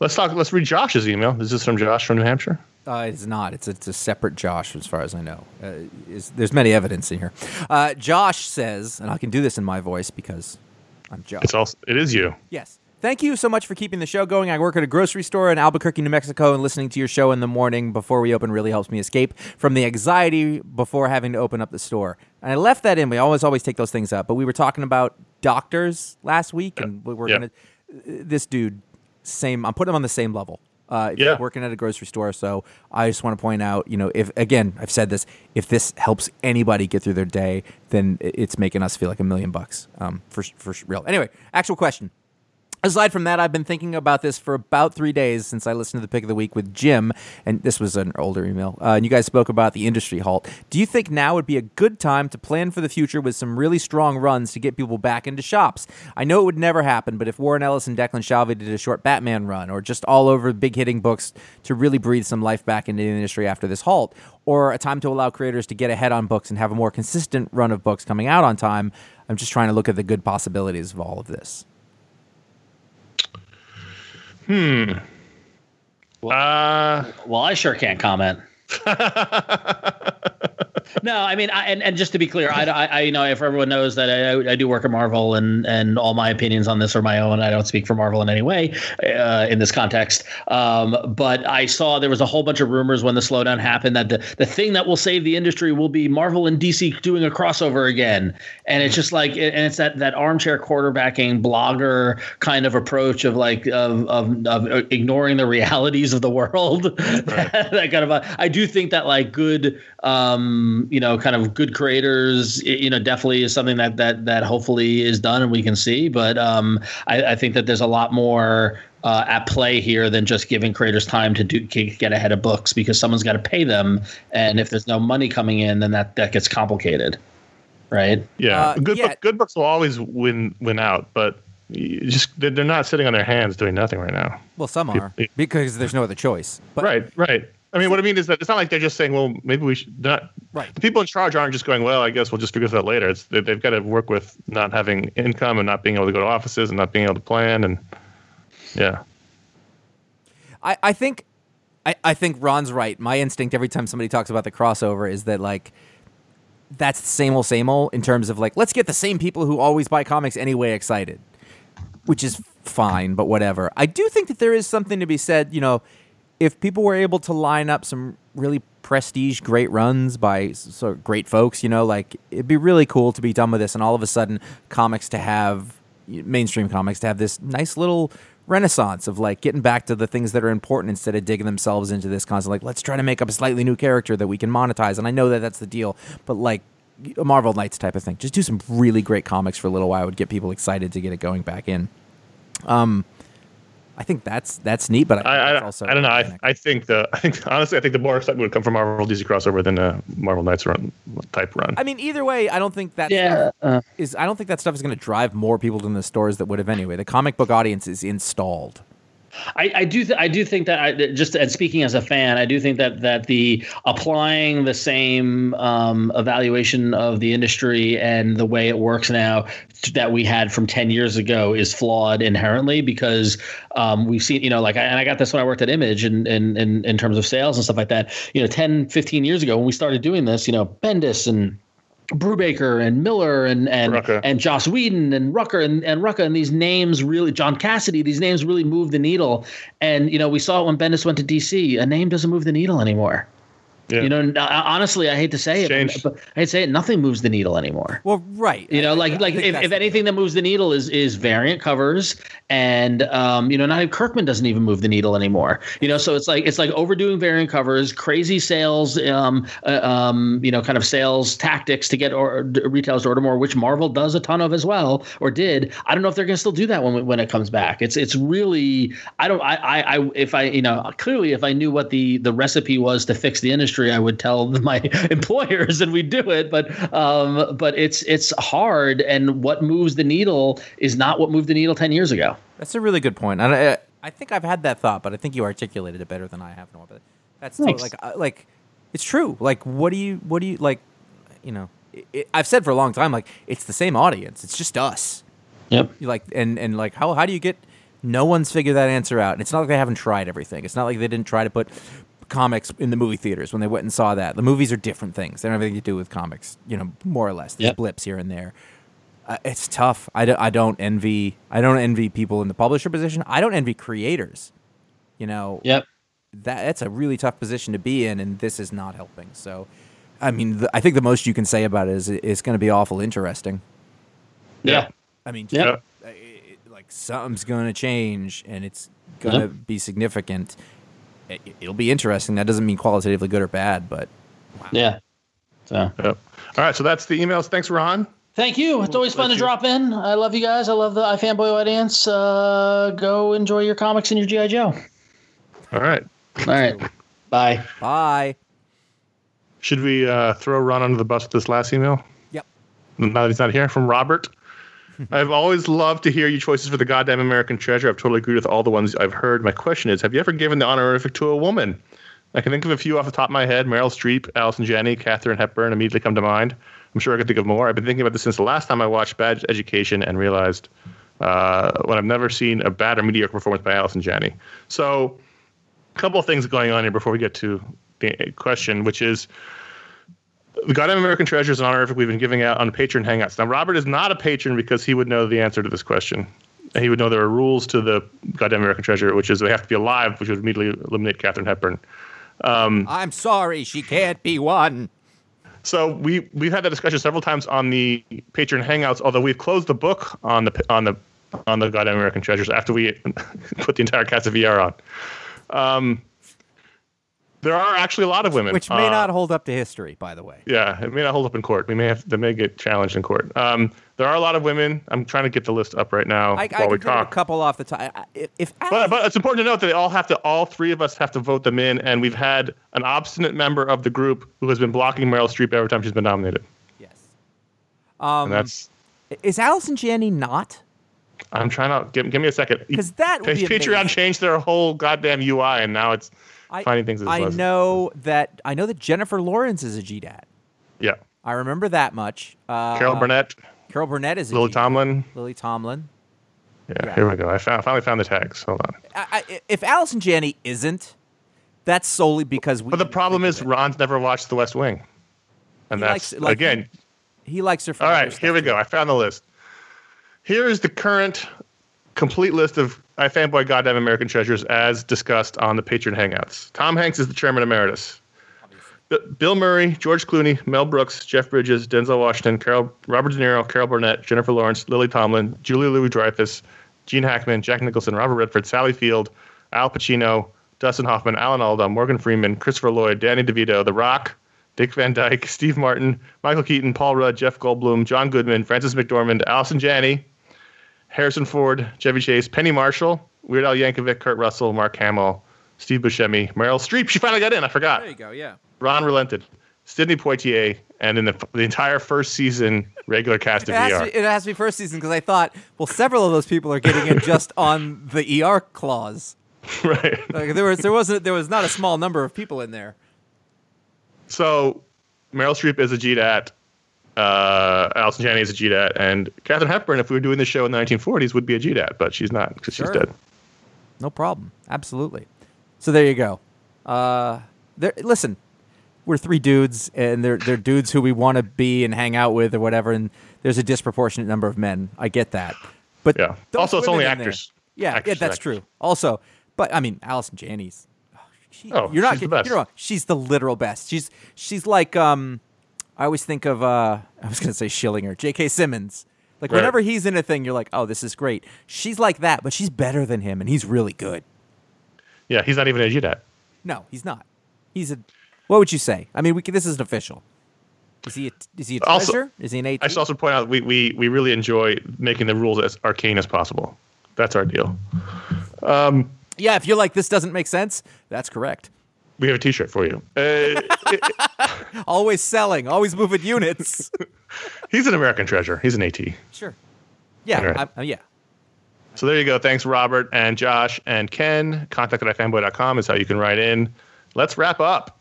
let's talk. Let's read Josh's email. Is this from Josh from New Hampshire? Uh, it's not. It's a, it's a separate Josh, as far as I know. Uh, there's many evidence in here. Uh, Josh says, and I can do this in my voice because I'm Josh. It's also, it is you. Yes. Thank you so much for keeping the show going. I work at a grocery store in Albuquerque, New Mexico, and listening to your show in the morning before we open really helps me escape from the anxiety before having to open up the store. And I left that in. We always, always take those things up. But we were talking about doctors last week, and we were yeah. going to – this dude, same – I'm putting him on the same level. Uh, yeah. Working at a grocery store, so I just want to point out, you know, if again, I've said this, if this helps anybody get through their day, then it's making us feel like a million bucks um, for, for real. Anyway, actual question. Aside from that, I've been thinking about this for about three days since I listened to the Pick of the Week with Jim, and this was an older email, uh, and you guys spoke about the industry halt. Do you think now would be a good time to plan for the future with some really strong runs to get people back into shops? I know it would never happen, but if Warren Ellis and Declan Shalvey did a short Batman run, or just all over big-hitting books to really breathe some life back into the industry after this halt, or a time to allow creators to get ahead on books and have a more consistent run of books coming out on time, I'm just trying to look at the good possibilities of all of this. Hmm. Well, uh, well, I sure can't comment. No, I mean, I, and, and just to be clear, I, I, I, you know, if everyone knows that I, I do work at Marvel, and, and all my opinions on this are my own. I don't speak for Marvel in any way uh, in this context. Um, but I saw there was a whole bunch of rumors when the slowdown happened that the, the thing that will save the industry will be Marvel and D C doing a crossover again. And it's just like, and it's that, that armchair quarterbacking blogger kind of approach of like of of, of ignoring the realities of the world. Right. That kind of a, I do think that like good. Um, You know, kind of good creators, you know, definitely is something that that that hopefully is done and we can see. But um, I, I think that there's a lot more uh, at play here than just giving creators time to do get ahead of books, because someone's got to pay them. And if there's no money coming in, then that, that gets complicated. Right. Yeah. Uh, good yeah. Book, good books will always win win out. But just they're not sitting on their hands doing nothing right now. Well, some are it, it, because there's no other choice. But right. Right. I mean, what I mean is that it's not like they're just saying, well, maybe we should not. Right. The people in charge aren't just going, well, I guess we'll just figure this out later. It's, they've got to work with not having income and not being able to go to offices and not being able to plan. And yeah. I, I think I, I think Ron's right. My instinct every time somebody talks about the crossover is that, like, that's the same old, same old in terms of, like, let's get the same people who always buy comics anyway excited, which is fine, but whatever. I do think that there is something to be said, you know, if people were able to line up some really prestige great runs by sort of great folks, you know, like it'd be really cool to be done with this and all of a sudden comics to have, mainstream comics to have this nice little renaissance of like getting back to the things that are important instead of digging themselves into this constant, like, let's try to make up a slightly new character that we can monetize. And I know that that's the deal, but like a Marvel Knights type of thing, just do some really great comics for a little while would get people excited to get it going back in. Um, I think that's that's neat, but I, I, I also I don't know. I, I think the I think honestly I think the more excitement would come from Marvel D C crossover than a Marvel Knights run type run. I mean, either way, I don't think that yeah. stuff is I don't think that stuff is going to drive more people to the stores that would have anyway. The comic book audience is installed. I, I do th- I do think that I just and speaking as a fan, I do think that that the applying the same um, evaluation of the industry and the way it works now that we had from ten years ago is flawed inherently, because um, we've seen, you know, like I, and I got this when I worked at Image and in, in, in terms of sales and stuff like that, you know, ten, fifteen years ago when we started doing this, you know, Bendis and Brubaker and Miller and and, and Joss Whedon and Rucker and, and Rucka and these names really – John Cassidy, these names really move the needle. And, you know, we saw it when Bendis went to D C. A name doesn't move the needle anymore. Yeah. You know, honestly, I hate to say Change. it, but I hate to say it, nothing moves the needle anymore. Well, right. You know, I, like I like if, if anything that moves the needle is is variant covers, and um, you know, not even Kirkman doesn't even move the needle anymore. You know, so it's like it's like overdoing variant covers, crazy sales, um, uh, um, you know, kind of sales tactics to get or, or retailers to order more, which Marvel does a ton of as well, or did. I don't know if they're going to still do that when when it comes back. It's it's really I don't I I, I if I you know clearly if I knew what the the recipe was to fix the industry, country, I would tell my employers, and we do it. But um, but it's it's hard, and what moves the needle is not what moved the needle ten years ago. That's a really good point. I I think I've had that thought, but I think you articulated it better than I have. No, but that's still, like like it's true. Like what do you what do you like? You know, it, it, I've said for a long time, like it's the same audience. It's just us. Yep. You like and and like how how do you get? No one's figured that answer out. And it's not like they haven't tried everything. It's not like they didn't try to put comics in the movie theaters when they went and saw that. The movies are different things. They don't have anything to do with comics, you know, more or less. There's yep. blips here and there. Uh, it's tough. I, do, I don't envy. I don't envy people in the publisher position. I don't envy creators. You know, yep. that that's a really tough position to be in, and this is not helping. So, I mean, the, I think the most you can say about it is it's going to be awful interesting. Yeah. yeah. I mean, yeah. Yep. Something's going to change, and it's going to yep. be significant. It, it'll be interesting. That doesn't mean qualitatively good or bad, but wow. yeah. So yep. all right, so that's the emails. Thanks, Ron. Thank you. It's always fun Thank to you. drop in. I love you guys. I love the iFanboy audience. Uh, go enjoy your comics and your G I. Joe. All right. All right. Bye. Bye. Should we uh, throw Ron under the bus with this last email? Yep. Now that he's not here, from Robert. I've always loved to hear your choices for the goddamn American treasure. I've totally agreed with all the ones I've heard. My question is, have you ever given the honorific to a woman? I can think of a few off the top of my head. Meryl Streep, Allison Janney, Katharine Hepburn immediately come to mind. I'm sure I could think of more. I've been thinking about this since the last time I watched Bad Education and realized uh, when I've never seen a bad or mediocre performance by Allison Janney. So a couple of things going on here before we get to the question, which is, the Goddamn American Treasure is an honorific we've been giving out on Patreon Hangouts. Now, Robert is not a patron because he would know the answer to this question. He would know there are rules to the Goddamn American Treasure, which is they have to be alive, which would immediately eliminate Katharine Hepburn. Um, I'm sorry, she can't be won. So we, we've had that discussion several times on the Patreon Hangouts, although we've closed the book on the on the, on the Goddamn American Treasures after we put the entire cast of V R on. Um There are actually a lot of women. Which may uh, not hold up to history, by the way. Yeah, it may not hold up in court. We may have, they may get challenged in court. Um, there are a lot of women. I'm trying to get the list up right now I, while I we talk. I a couple off the top. If, if I, but, but it's important to note that they all have to, all three of us have to vote them in, and we've had an obstinate member of the group who has been blocking Meryl Streep every time she's been nominated. Yes. Um, and that's, is Allison Janney not? I'm trying to, give, give me a second. Because that would be Patreon changed their whole goddamn U I, and now it's... I, finding things I know that I know that Jennifer Lawrence is a G DAT. Yeah, I remember that much. Uh, Carol Burnett. Carol Burnett is a Lily G DAT. Tomlin. Lily Tomlin. Yeah, yeah, here we go. I found, finally found the tags. Hold on. I, I, if Allison Janney isn't, that's solely because we. But the problem is Ron's never watched The West Wing, and he that's likes, like, again. He, he likes her. All right, here we go. I found the list. Here is the current complete list of iFanboy Goddamn American Treasures as discussed on the Patreon Hangouts. Tom Hanks is the chairman emeritus. B- Bill Murray, George Clooney, Mel Brooks, Jeff Bridges, Denzel Washington, Carol, Robert De Niro, Carol Burnett, Jennifer Lawrence, Lily Tomlin, Julia Louis-Dreyfus, Gene Hackman, Jack Nicholson, Robert Redford, Sally Field, Al Pacino, Dustin Hoffman, Alan Alda, Morgan Freeman, Christopher Lloyd, Danny DeVito, The Rock, Dick Van Dyke, Steve Martin, Michael Keaton, Paul Rudd, Jeff Goldblum, John Goodman, Frances McDormand, Allison Janney, Harrison Ford, Chevy Chase, Penny Marshall, Weird Al Yankovic, Kurt Russell, Mark Hamill, Steve Buscemi, Meryl Streep. She finally got in. I forgot. There you go. Yeah. Ron relented. Sidney Poitier, and in the, the entire first season regular cast of it E R. Be, it has to be first season because I thought, well, several of those people are getting in just on the E R clause. Right. Like, there was there wasn't there was not a small number of people in there. So, Meryl Streep is a G DAT. Uh, Allison Janney is a G DAT, and Katharine Hepburn, if we were doing the show in the nineteen forties, would be a G DAT, but she's not because sure. she's dead. No problem. Absolutely. So there you go. Uh, there. Listen, we're three dudes, and they're they're dudes who we want to be and hang out with or whatever. And there's a disproportionate number of men. I get that, but yeah. Also, it's only actors. There. Yeah, actors, yeah, that's actors. True. Also, but I mean, Allison Janney's. Oh, she, oh you're not. She's the best. You're wrong. She's the literal best. She's she's like um. I always think of, uh, I was going to say Schillinger, J K. Simmons. Like, right. Whenever he's in a thing, you're like, oh, this is great. She's like that, but she's better than him, and he's really good. Yeah, he's not even a G DAT. No, he's not. He's a, what would you say? I mean, we can, this isn't official. Is he a, is he a also, treasure? Is he an A T? I should also point out we, we we really enjoy making the rules as arcane as possible. That's our deal. Um, yeah, if you're like, this doesn't make sense, that's correct. We have a T-shirt for you. Uh, it, always selling, always moving units. He's an American treasure. He's an AT. Sure. Yeah. Right. I, uh, yeah. So there you go. Thanks, Robert and Josh and Ken. Contact at ifanboy dot com is how you can write in. Let's wrap up.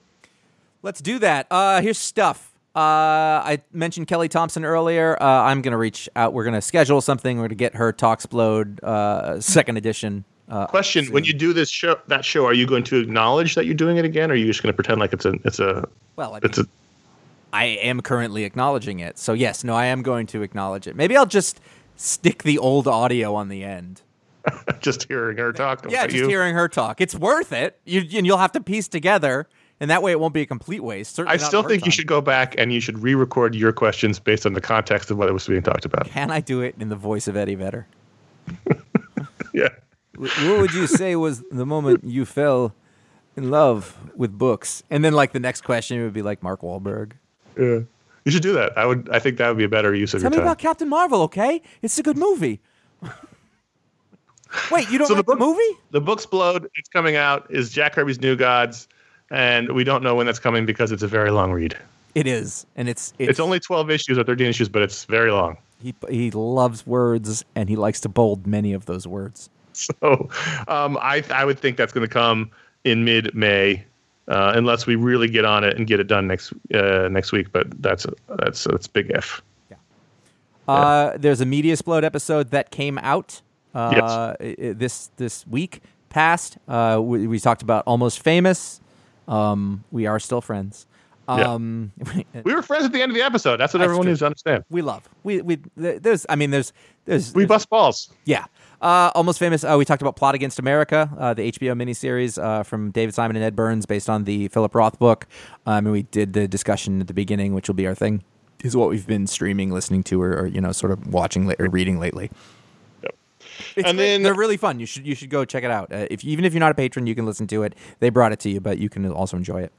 Let's do that. Uh, here's stuff. Uh, I mentioned Kelly Thompson earlier. Uh, I'm going to reach out. We're going to schedule something. We're going to get her Talksplode uh, second edition. Uh, Question: soon. When you do this show, that show, are you going to acknowledge that you're doing it again, or are you just going to pretend like it's a, it's a? Well, I mean, it's a. I am currently acknowledging it, so yes, no, I am going to acknowledge it. Maybe I'll just stick the old audio on the end. Just hearing her talk. Yeah, just you. hearing her talk. It's worth it. You and you'll have to piece together, and that way it won't be a complete waste. Certainly I still think time. you should go back and you should re-record your questions based on the context of what was being talked about. Can I do it in the voice of Eddie Vedder? Yeah. What would you say was the moment you fell in love with books? And then, like, the next question would be, like, Mark Wahlberg. Yeah. You should do that. I would. I think that would be a better use of Tell your time. Tell me about Captain Marvel, okay? It's a good movie. Wait, you don't so like the, book, the movie? The book's blowed. It's coming out. Is Jack Kirby's New Gods. And we don't know when that's coming because it's a very long read. It is. And it's... It's, it's only twelve issues or thirteen issues, but it's very long. He he loves words, and he likes to bold many of those words. So um, I I would think that's going to come in mid-May, uh, unless we really get on it and get it done next uh, next week. But that's that's that's big F. Yeah. yeah. Uh, there's a Media Explode episode that came out uh, yes. this this week past. Uh, we, we talked about Almost Famous. Um, we are still friends. Um, yeah. We were friends at the end of the episode. That's what that's everyone true. needs to understand. We love. We we there's. I mean there's there's. We bust balls. Yeah. Uh, Almost Famous, uh, we talked about Plot Against America, uh, the H B O miniseries uh, from David Simon and Ed Burns based on the Philip Roth book. Um, and we did the discussion at the beginning, which will be our thing, is what we've been streaming, listening to, or, or you know, sort of watching la- or reading lately. Yep. It's, and then, they're really fun. You should you should go check it out. Uh, if Even if you're not a patron, you can listen to it. They brought it to you, but you can also enjoy it.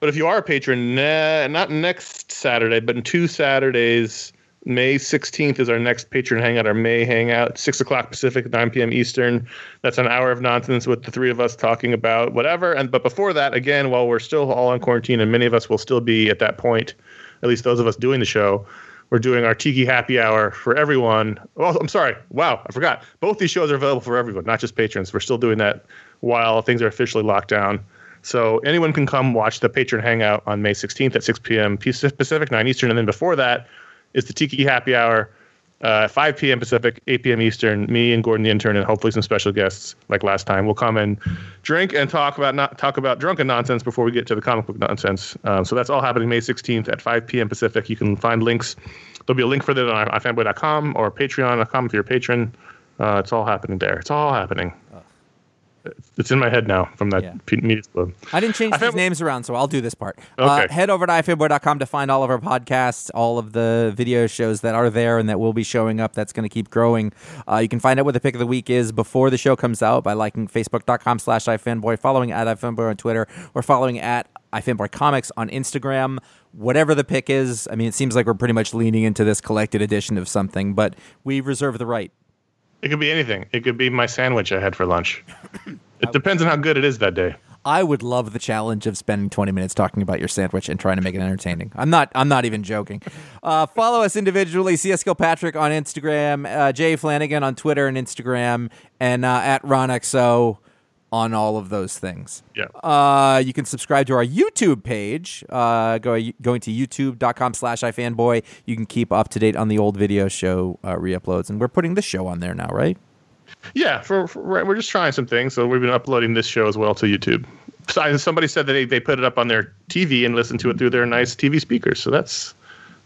But if you are a patron, uh, not next Saturday, but in two Saturdays... May sixteenth is our next Patreon Hangout, our May Hangout, six o'clock Pacific, nine p.m. Eastern. That's an hour of nonsense with the three of us talking about whatever. And But before that, again, while we're still all in quarantine, and many of us will still be at that point, at least those of us doing the show, we're doing our Tiki Happy Hour for everyone. Oh, I'm sorry. Wow, I forgot. Both these shows are available for everyone, not just patrons. We're still doing that while things are officially locked down. So anyone can come watch the Patreon Hangout on May sixteenth at six p.m. Pacific, nine Eastern. And then before that, it's the Tiki Happy Hour, uh, five p.m. Pacific, eight p.m. Eastern. Me and Gordon the intern, and hopefully some special guests like last time, will come and drink and talk about not talk about drunken nonsense before we get to the comic book nonsense. Um, so that's all happening May sixteenth at five p.m. Pacific. You can find links. There'll be a link for that on ifanboy dot com or patreon dot com if you're a patron. Uh, it's all happening there. It's all happening. Oh. It's in my head now from that yeah. media club. I didn't change these names around, so I'll do this part. Okay. Uh, head over to ifanboy dot com to find all of our podcasts, all of the video shows that are there and that will be showing up. That's going to keep growing. Uh, you can find out what the pick of the week is before the show comes out by liking facebook dot com slash ifanboy, following at ifanboy on Twitter, or following at ifanboy comics on Instagram. Whatever the pick is, I mean, it seems like we're pretty much leaning into this collected edition of something, but we reserve the right. It could be anything. It could be my sandwich I had for lunch. It depends on how good it is that day. I would love the challenge of spending twenty minutes talking about your sandwich and trying to make it entertaining. I'm not I'm not even joking. Uh, follow us individually. C S Kilpatrick on Instagram, uh, Jay Flanagan on Twitter and Instagram, and uh, at RonXO on all of those things. Yeah. Uh, you can subscribe to our YouTube page. Uh, go, going to youtube dot com slash ifanboy. You can keep up to date on the old video show uh, re-uploads. And we're putting this show on there now, right? Yeah. For, for we're just trying some things. So we've been uploading this show as well to YouTube. So, somebody said that they, they put it up on their T V and listened to it through their nice T V speakers. So that's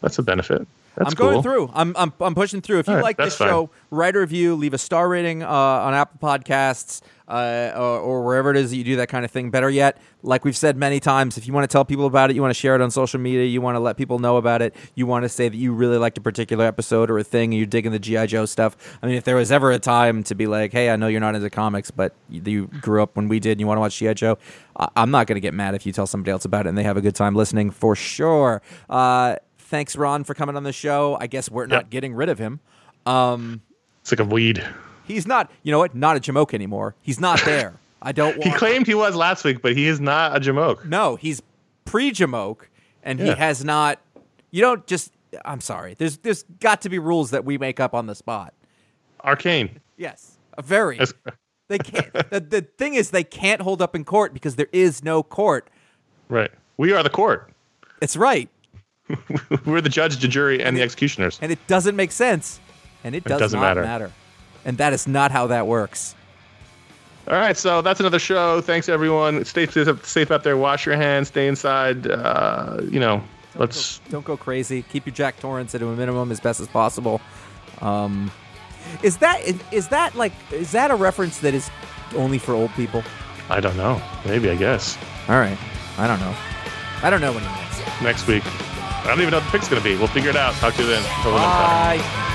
that's a benefit. That's I'm cool. going through. I'm I'm I'm pushing through. If you right, like this fine. show, write a review, leave a star rating uh, on Apple Podcasts uh, or, or wherever it is that you do that kind of thing. Better yet, like we've said many times, if you want to tell people about it, you want to share it on social media, you want to let people know about it, you want to say that you really liked a particular episode or a thing, and you're digging the G I. Joe stuff. I mean, if there was ever a time to be like, hey, I know you're not into comics, but you grew up when we did and you want to watch G I. Joe, I- I'm not going to get mad if you tell somebody else about it and they have a good time listening for sure. Uh Thanks, Ron, for coming on the show. I guess we're not yep. getting rid of him. Um, it's like a weed. He's not, you know what, not a Jamoke anymore. He's not there. I don't want... He claimed he was last week, but he is not a Jamoke. No, he's pre-Jamoke, and yeah. he has not... You don't just... I'm sorry. There's There's got to be rules that we make up on the spot. Arcane. Yes. Very. They can't. the, the thing is, they can't hold up in court because there is no court. Right. We are the court. It's right. We're the judge, the jury, and, and it, the executioners. And it doesn't make sense. And it, does it doesn't not matter. matter. And that is not how that works. All right, so that's another show. Thanks, everyone. Stay safe out there. Wash your hands. Stay inside. Uh, you know, don't let's go, don't go crazy. Keep your Jack Torrance at a minimum as best as possible. Um, is that is that like is that a reference that is only for old people? I don't know. Maybe I guess. All right, I don't know. I don't know when it is. Next week. I don't even know what the pick's gonna be. We'll figure it out. Talk to you then. Bye.